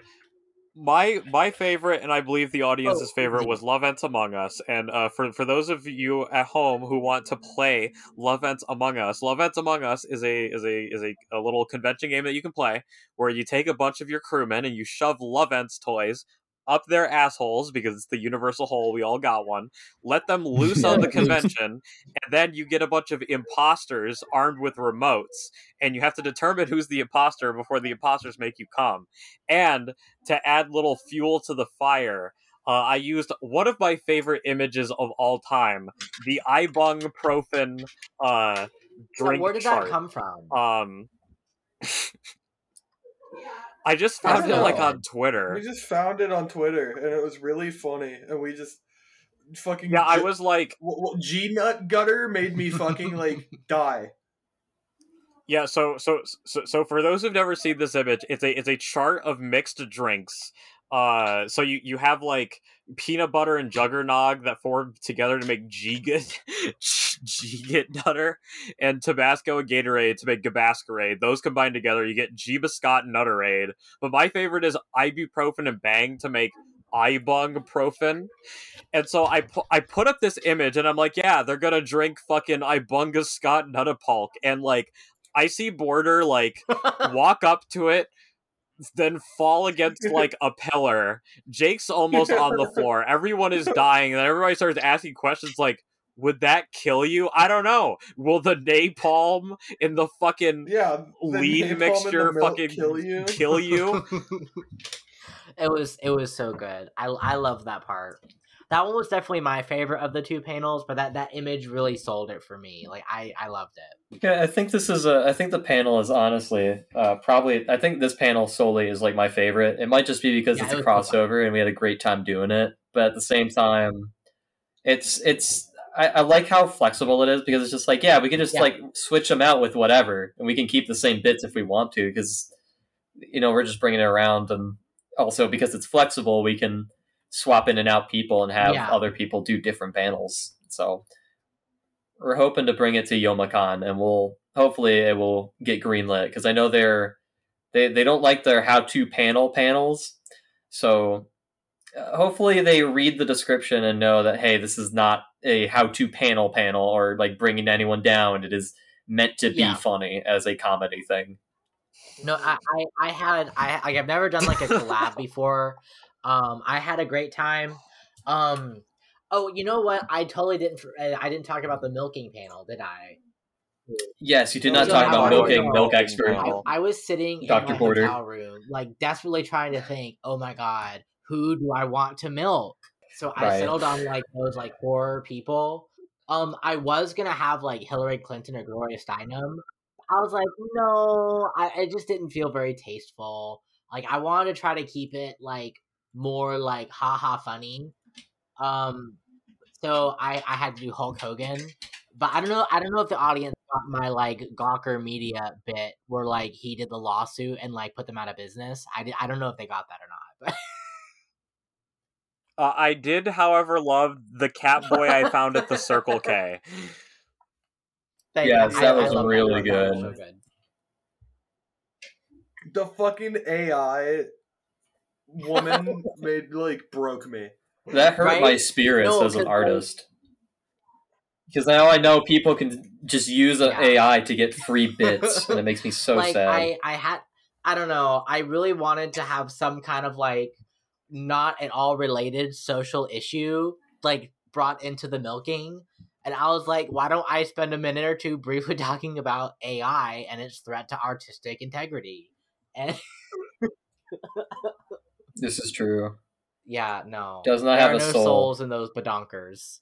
my favorite, and I believe the audience's favorite, was Love Ents Among Us. And for those of you at home who want to play Love Ents Among Us, Love Ents Among Us is a little convention game that you can play where you take a bunch of your crewmen and you shove Love Ents toys up their assholes, because it's the universal hole, we all got one, let them loose on the convention, and then you get a bunch of imposters armed with remotes, and you have to determine who's the imposter before the imposters make you come. And to add little fuel to the fire, I used one of my favorite images of all time, the ibuprofen drink chart. Where did that come from? I just found it on Twitter. We just found it on Twitter, and it was really funny. And we just fucking I was like, G-nut gutter made me fucking like die. Yeah, so for those who've never seen this image, it's a chart of mixed drinks. So you have like peanut butter and Juggernog that form together to make G-Git Nutter, and Tabasco and Gatorade to make Gabascarade. Those combined together, you get G-Biscot Nutterade. But my favorite is Ibuprofen and Bang to make Ibungprofen. And so I put up this image, and I'm like, yeah, they're gonna drink fucking Ibunguscot Nuttapulk. And like, I see Border like walk up to it, then fall against like a pillar. Jake's almost on the floor. Everyone is dying, and everybody starts asking questions like, would that kill you? I don't know. Will the napalm in the fucking lead mixture fucking kill you? It was so good. I love that part. That one was definitely my favorite of the two panels, but that image really sold it for me. Like, I loved it. Yeah, I think the panel is honestly I think this panel solely is like my favorite. It might just be because it's a crossover and we had a great time doing it, but at the same time, it's I like how flexible it is, because it's just like, yeah, we can just like switch them out with whatever, and we can keep the same bits if we want to, because, you know, we're just bringing it around. And also because it's flexible, we can swap in and out people and have other people do different panels. So we're hoping to bring it to YomaCon, and we'll hopefully it will get greenlit, because I know they don't like their how-to panels. So hopefully they read the description and know that, hey, this is not a how-to panel or like bringing anyone down. It is meant to be funny as a comedy thing. No, I've never done like a collab before. I had a great time. Oh, you know what? I didn't talk about the milking panel, did I? Yes, you did not talk about milking, milk expert. I was sitting in my hotel room, like desperately trying to think, oh my God, who do I want to milk? So I settled on like those like four people. I was going to have like Hillary Clinton or Gloria Steinem. I was like, no, it just didn't feel very tasteful. Like I wanted to try to keep it like more like haha funny. So I had to do Hulk Hogan, but I don't know if the audience got my like Gawker Media bit where like he did the lawsuit and like put them out of business. I don't know if they got that or not. But I did, however, love the cat boy I found at the Circle K. Yes, that was really good. That was so good. The fucking AI woman broke me. That hurt my spirits as an artist. Because now I know people can just use an AI to get free bits, and it makes me so sad. I don't know. I really wanted to have some kind of like not at all related social issue like brought into the milking, and I was like, why don't I spend a minute or two briefly talking about AI and its threat to artistic integrity? And this is true. Yeah, no. Does not have a soul. There are no souls in those badonkers.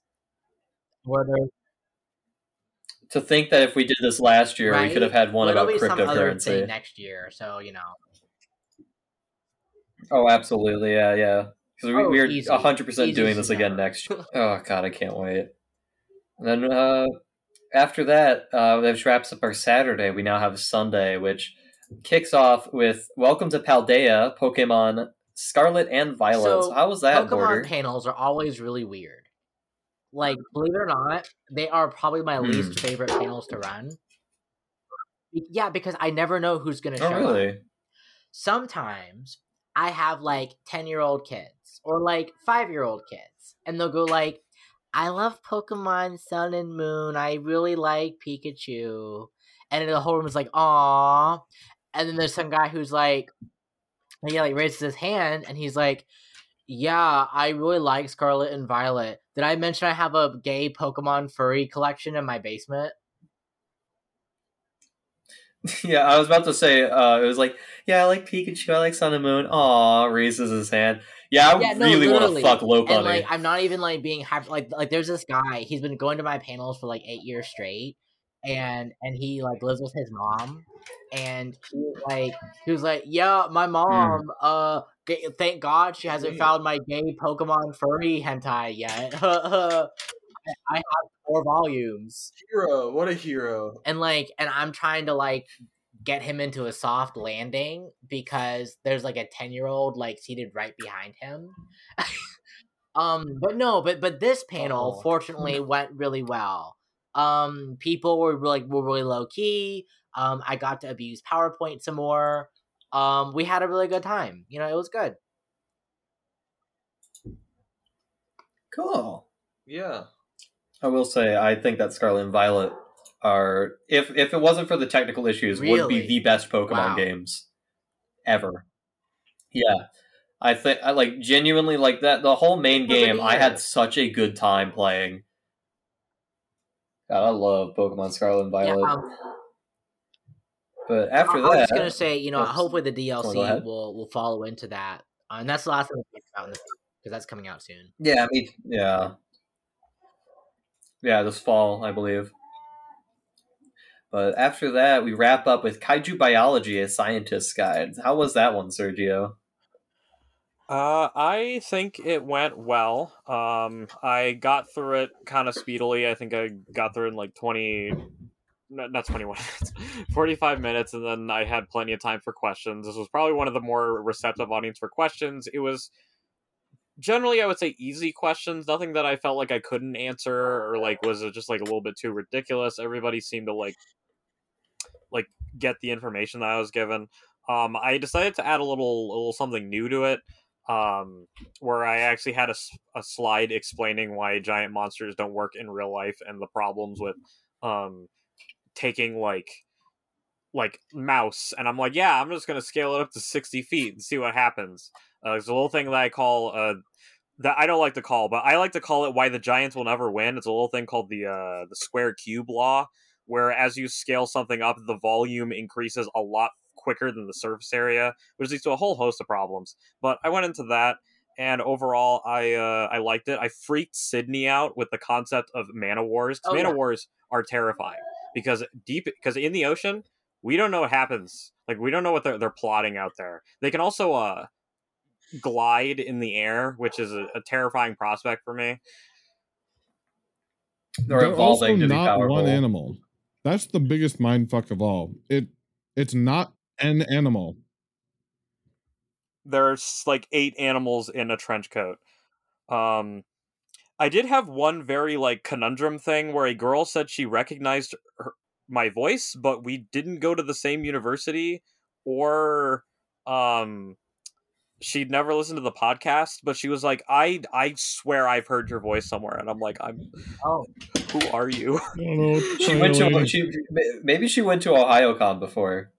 To think that if we did this last year, we could have had one about cryptocurrency. Some other thing next year, so you know. Oh, absolutely, yeah. Because we're 100% doing this again next year. Oh God, I can't wait. And then after that, which wraps up our Saturday. We now have Sunday, which kicks off with Welcome to Paldea, Pokemon Scarlet and Violet. So how was that? Pokemon panels are always really weird. Like, believe it or not, they are probably my least favorite panels to run. Yeah, because I never know who's going to show up. Sometimes I have like 10-year-old kids or like 5-year-old kids, and they'll go like, I love Pokemon Sun and Moon. I really like Pikachu. And the whole room is like, aww. And then there's some guy who's like, raises his hand and he's like, yeah, I really like Scarlet and Violet. Did I mention I have a gay Pokemon furry collection in my basement? Yeah, I was about to say, it was like, yeah, I like Pikachu, I like Sun and Moon. Aw, raises his hand. Yeah, really want to fuck Lopunny. And like, I'm not even like being hyper. Like there's this guy, he's been going to my panels for like 8 years straight. And he like lives with his mom, and he was like, yeah, my mom, thank God she hasn't found my gay Pokemon furry hentai yet. I have 4 volumes. Hero, what a hero! And I'm trying to like get him into a soft landing because there's like a 10-year-old like seated right behind him. But this panel fortunately went really well. People were really low key. I got to abuse PowerPoint some more. We had a really good time. You know, it was good. Cool. Yeah. I will say, I think that Scarlet and Violet are, if it wasn't for the technical issues, would be the best Pokemon games ever. Yeah. I think I like genuinely like that. The whole main game, I had such a good time playing. God, I love Pokemon Scarlet and Violet. Yeah, but after that, I was going to say, you know, hopefully the DLC will follow into that. And that's the last thing we talked about in the because that's coming out soon. Yeah, I mean, yeah, this fall, I believe. But after that, we wrap up with Kaiju Biology: A Scientist's Guide. How was that one, Sergio? I think it went well. I got through it kind of speedily. I think I got through it in like 45 minutes, and then I had plenty of time for questions. This was probably one of the more receptive audience for questions. It was generally, I would say, easy questions. Nothing that I felt like I couldn't answer, or like was it just like a little bit too ridiculous. Everybody seemed to like get the information that I was given. I decided to add a little something new to it, where I actually had a slide explaining why giant monsters don't work in real life and the problems with taking like mouse. And I'm like, yeah, I'm just gonna scale it up to 60 feet and see what happens. It's a little thing that I call that I don't like to call, but I like to call it why the Giants will never win. It's a little thing called the square cube law, where as you scale something up, the volume increases a lot quicker than the surface area, which leads to a whole host of problems. But I went into that, and overall, I liked it. I freaked Sydney out with the concept of man-o-wars. Man-o-wars are terrifying because in the ocean, we don't know what happens. Like, we don't know what they're plotting out there. They can also glide in the air, which is a terrifying prospect for me. They're also not one animal. That's the biggest mindfuck of all. It's not an animal. There's like 8 animals in a trench coat. I did have one very like conundrum thing where a girl said she recognized my voice, but we didn't go to the same university, or she'd never listened to the podcast, but she was like, I swear I've heard your voice somewhere. And I'm like, who are you? Maybe she went to OhioCon before.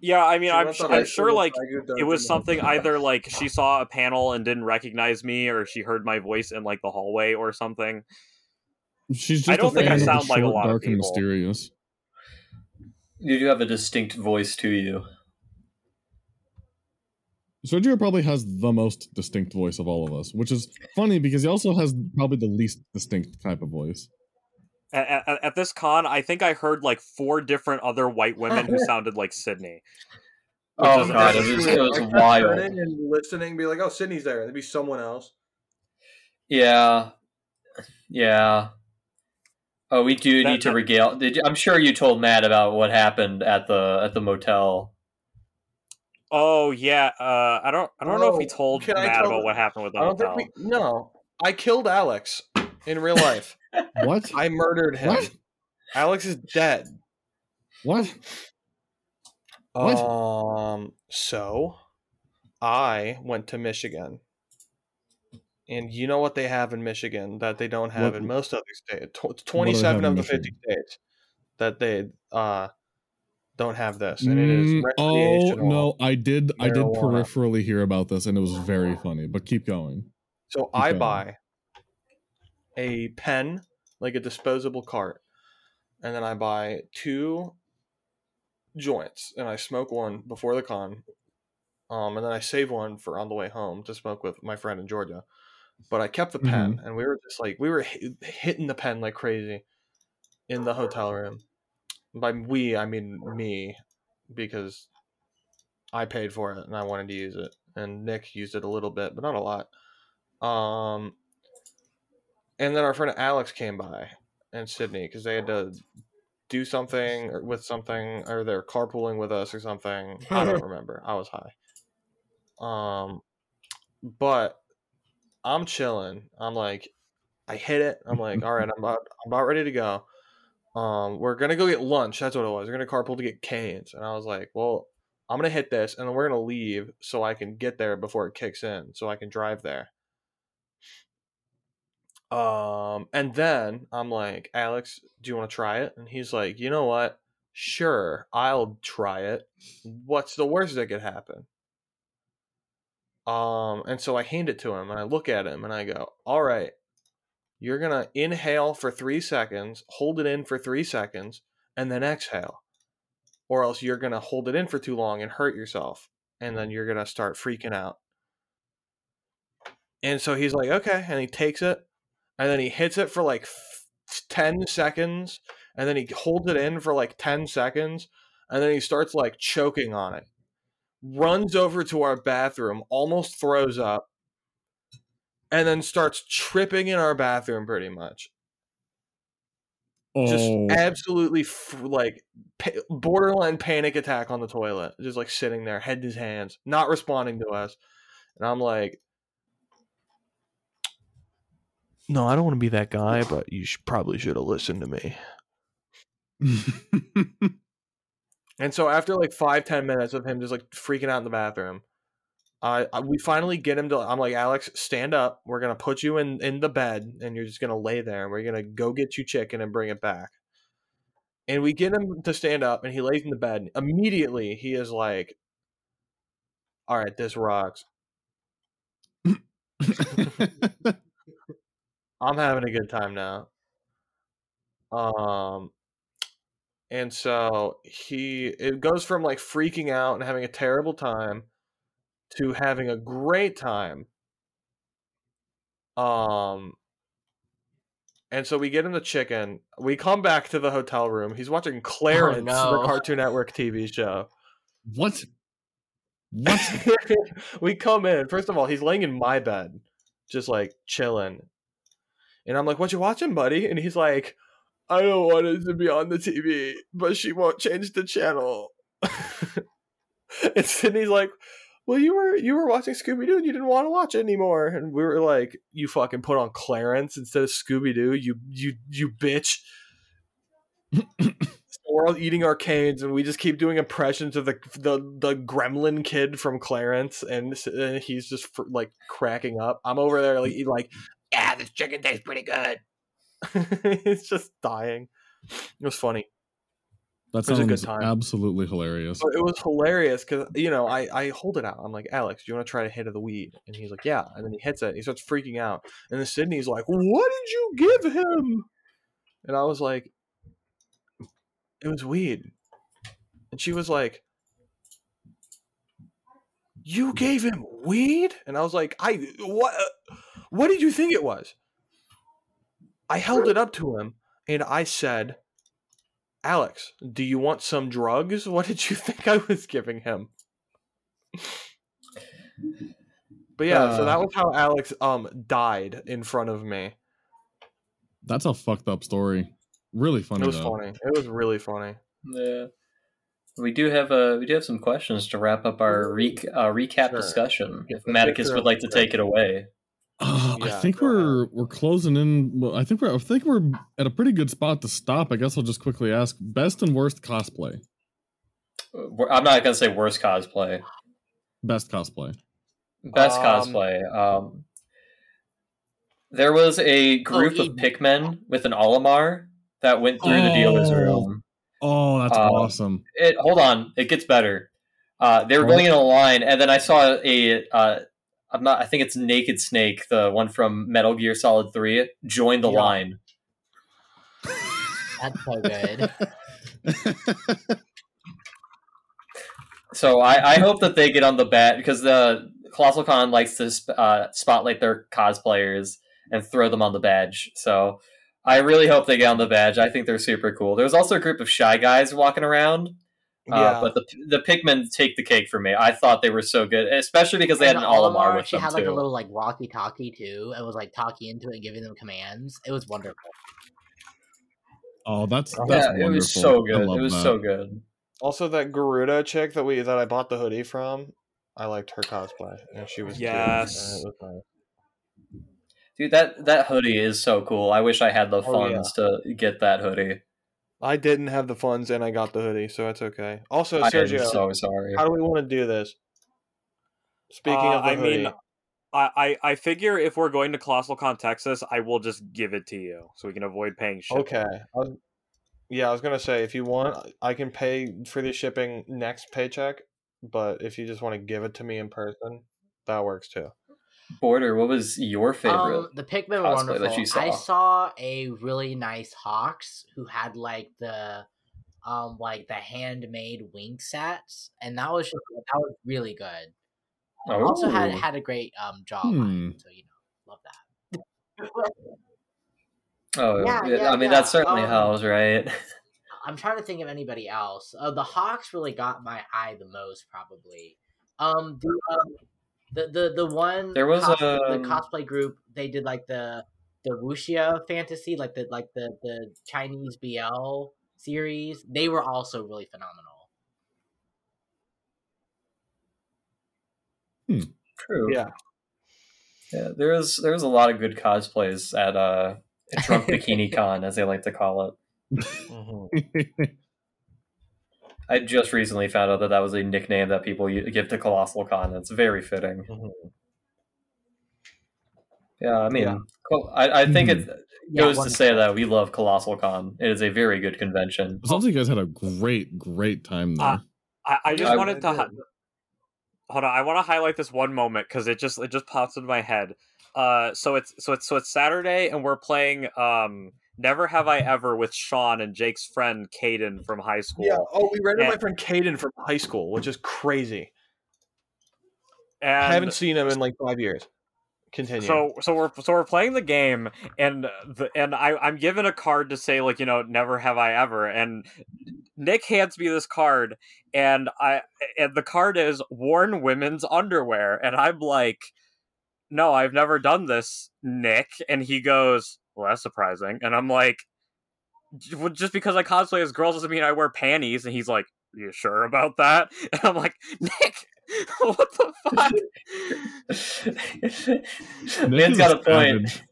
Yeah, I mean, I'm sure like it was something either like she saw a panel and didn't recognize me, or she heard my voice in like the hallway or something. She's just I don't think I sound like a lot of people. Mysterious. You do have a distinct voice to you. Sergio probably has the most distinct voice of all of us, which is funny because he also has probably the least distinct type of voice. At this con, I think I heard like 4 different other white women who sounded like Sydney. Oh god, it was wild. And listening, be like, oh, Sydney's there. There'd be someone else. Yeah. Oh, we do need to regale. I'm sure you told Matt about what happened at the motel. Oh yeah, I don't know if he told Matt about what happened with the hotel. No, I killed Alex in real life. What? I murdered him. What? Alex is dead. What? So, I went to Michigan, and you know what they have in Michigan that they don't have in most other states. 27 of the 50 states that they don't have this, and it is I did peripherally hear about this, and it was very funny, but keep going. So I buy a pen, like a disposable cart, and then I buy 2 joints, and I smoke one before the con, and then I save one for on the way home to smoke with my friend in Georgia. But I kept the pen, and we were just like hitting the pen like crazy in the hotel room. By we, I mean me, because I paid for it and I wanted to use it. And Nick used it a little bit, but not a lot. And then our friend Alex came by and Sydney, because they had to do something or they're carpooling with us or something. I don't remember. I was high. But I'm chilling. I'm like, I hit it. I'm like, all right, I'm about ready to go. We're going to go get lunch. That's what it was. We're going to carpool to get canes. And I was like, well, I'm going to hit this and then we're going to leave so I can get there before it kicks in, so I can drive there. And then I'm like, Alex, do you want to try it? And he's like, you know what? Sure, I'll try it. What's the worst that could happen? And so I hand it to him and I look at him and I go, all right. You're going to inhale for 3 seconds, hold it in for 3 seconds, and then exhale. Or else you're going to hold it in for too long and hurt yourself. And then you're going to start freaking out. And so he's like, okay. And he takes it. And then he hits it for like 10 seconds. And then he holds it in for like 10 seconds. And then he starts like choking on it. runs over to our bathroom, almost throws up, and then starts tripping in our bathroom pretty much. Oh. Just absolutely borderline panic attack on the toilet. Just like sitting there, head in his hands, not responding to us. And I'm like, no, I don't want to be that guy, but you probably should have listened to me. And so after like 5-10 minutes of him just like freaking out in the bathroom, we finally get him to, I'm like, Alex, stand up. We're going to put you in the bed and you're just going to lay there and we're going to go get you chicken and bring it back. And we get him to stand up and he lays in the bed. Immediately he is like, all right, this rocks. I'm having a good time now. And so it goes from like freaking out and having a terrible time to having a great time. And so we get him the chicken. We come back to the hotel room. He's watching Clarence, the Cartoon Network TV show. What? We come in. First of all, he's laying in my bed, just like chilling. And I'm like, "What you watching, buddy?" And he's like, "I don't want it to be on the TV, but she won't change the channel." And Sydney's like, "Well, you were watching Scooby-Doo and you didn't want to watch it anymore." And we were like, "You fucking put on Clarence instead of Scooby-Doo, you bitch." So we're all eating arcades and we just keep doing impressions of the gremlin kid from Clarence, and he's just like cracking up. I'm over there like, "Yeah, this chicken tastes pretty good." It's just dying. It was funny. That sounds, it was a good time. Absolutely hilarious. But it was hilarious because, you know, I hold it out. I'm like, "Alex, do you want to try to hit of the weed?" And he's like, "Yeah." And then he hits it. He starts freaking out. And then Sydney's like, "What did you give him?" And I was like, "It was weed." And she was like, "You gave him weed?" And I was like, What did you think it was?" I held it up to him and I said, "Alex, do you want some drugs? What did you think I was giving him?" But yeah, so that was how Alex died in front of me. That's a fucked up story. Really funny. It was funny. It was really funny. Yeah, we do have some questions to wrap up our recap discussion. If Maticus would like to take it away. Yeah, I think we're closing in. Well, I think we're at a pretty good spot to stop. I guess I'll just quickly ask best and worst cosplay. I'm not gonna say worst cosplay. Best cosplay. Best cosplay. There was a group of Pikmin with an Olimar that went through the dealer's room. Oh, that's awesome! Hold on, it gets better. They were going in a line, and then I saw a. I think it's Naked Snake, the one from Metal Gear Solid 3, joined the line. That's so good. So I hope that they get on the bat, because the ColossalCon likes to spotlight their cosplayers and throw them on the badge. So I really hope they get on the badge. I think they're super cool. There's also a group of Shy Guys walking around. But the Pikmin take the cake for me. I thought they were so good, especially because they had an Olimar with them, too. She had like a little like walkie-talkie, too, and was like talking into it and giving them commands. It was wonderful. Oh, that's wonderful. It was so good. It was so good. Also, that Garuda chick that I bought the hoodie from, I liked her cosplay, and she was cute. Yes. Dude, that hoodie is so cool. I wish I had the funds to get that hoodie. I didn't have the funds and I got the hoodie, so that's okay. Also, Sergio, I'm so sorry. How do we want to do this? Speaking of the hoodie. I mean, I figure if we're going to ColossalCon, Texas, I will just give it to you so we can avoid paying shipping. Okay. I was going to say, if you want, I can pay for the shipping next paycheck, but if you just want to give it to me in person, that works too. Border, what was your favorite? The Pikmin were wonderful. I saw a really nice Hawks who had like the handmade wing sets, and that was really good. Also had a great jawline, so love that. That certainly helps, right? I'm trying to think of anybody else. The Hawks really got my eye the most, probably. The one there was the cosplay group, they did like the wuxia fantasy, like the Chinese BL series. They were also really phenomenal. True. Yeah. There was a lot of good cosplays at Trump Bikini Con, as they like to call it. Mm-hmm. I just recently found out that was a nickname that people give to ColossalCon. It's very fitting. Mm-hmm. Yeah, I mean, I think it goes to say that we love ColossalCon. It is a very good convention. It sounds like you guys had a great time there. I want to highlight this one moment because it just pops into my head. So it's Saturday, and we're playing Never Have I Ever with Sean and Jake's friend Caden from high school. Yeah. Oh, we rented my friend Caden from high school, which is crazy. And I haven't seen him in like 5 years. Continue. So we're playing the game, and I'm given a card to say, like, you know, never have I ever, and Nick hands me this card, and the card is worn women's underwear, and I'm like, no, I've never done this, Nick, and he goes, well, that's surprising, and I'm like, just because I cosplay as girls doesn't mean I wear panties, and he's like, you sure about that? And I'm like, Nick, what the fuck? Nick's got a point.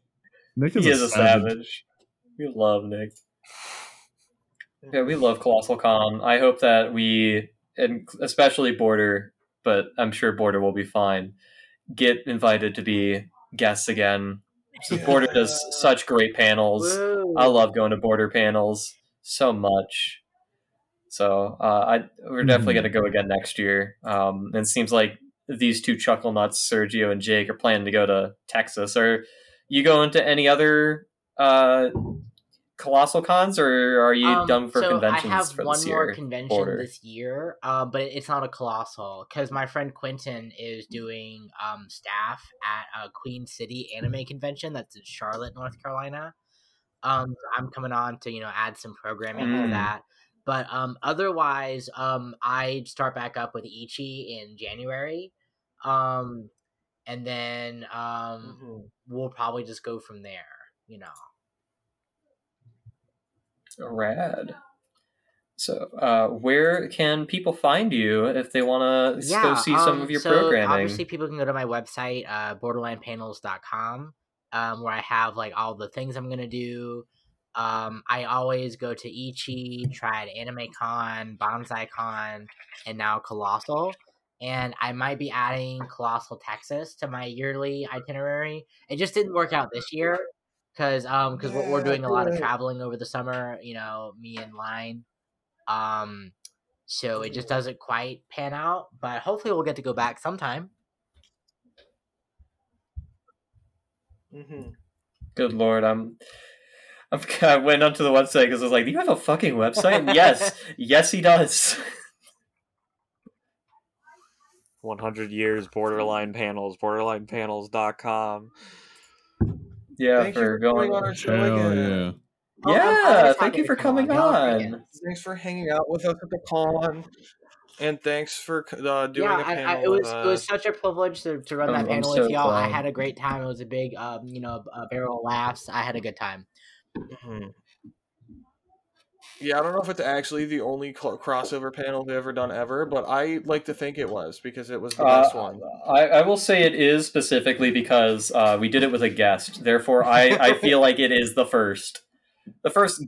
Nick is a savage. We love Nick. Yeah, we love ColossalCon. I hope that we, and especially Border, but I'm sure Border will be fine, get invited to be guests again. So Border does such great panels. Whoa. I love going to Border panels so much. So we're definitely going to go again next year. And it seems like these two chuckle nuts, Sergio and Jake, are planning to go to Texas. Are you going to any other colossal cons, or are you done for conventions? I have for one more convention this year, but it's not a colossal because my friend Quentin is doing staff at a Queen City anime convention that's in Charlotte, North Carolina. I'm coming on to add some programming to that. But otherwise, I start back up with Ichi in January, and then we'll probably just go from there, Rad. So where can people find you if they want to go see some of your programming? Obviously, people can go to my website, borderlinepanels.com, where I have like all the things I'm going to do. I always go to Ichi, tried AnimeCon, BonsaiCon, and now Colossal. And I might be adding Colossal Texas to my yearly itinerary. It just didn't work out this year because we're doing a lot of traveling over the summer, me and Line. So it just doesn't quite pan out. But hopefully we'll get to go back sometime. Mm-hmm. Good Lord, I went onto the website because I was like, do you have a fucking website? Yes, he does. 100 years, Borderline Panels, borderlinepanels.com. Yeah, thank for going on our show again. Yeah, thank you for coming on. Thanks for hanging out with us at the con. And thanks for doing the panel. It was such a privilege to run that panel with y'all. I had a great time. It was a big, a barrel of laughs. I had a good time. Mm-hmm. Yeah, I don't know if it's actually the only crossover panel they've ever done ever, but I like to think it was because it was the best one. I will say it is specifically because we did it with a guest. Therefore, I feel like it is the first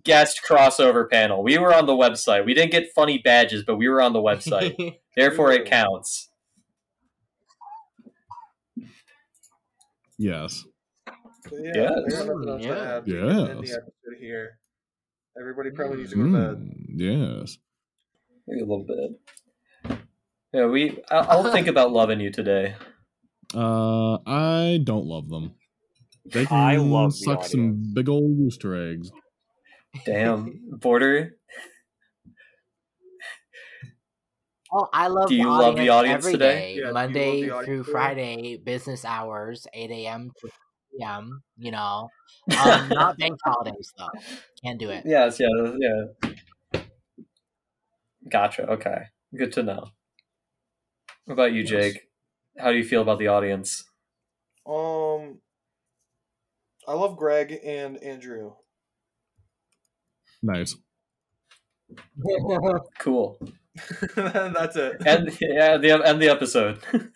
guest crossover panel. We were on the website. We didn't get funny badges, but we were on the website. Therefore, it counts. Yes. Yes. Everybody probably needs to go to bed. Yes. Maybe a little bit. Yeah, I'll think about loving you today. I don't love them. They can suck some big old Easter eggs. Damn. Border. Oh, I love. Do you love the audience every today? Day, yeah, Monday through Friday, business hours, 8 a.m. to not bank holidays though. Can't do it. Yes. Gotcha. Okay. Good to know. What about you, Jake? How do you feel about the audience? I love Greg and Andrew. Nice. Cool. That's it. And the episode.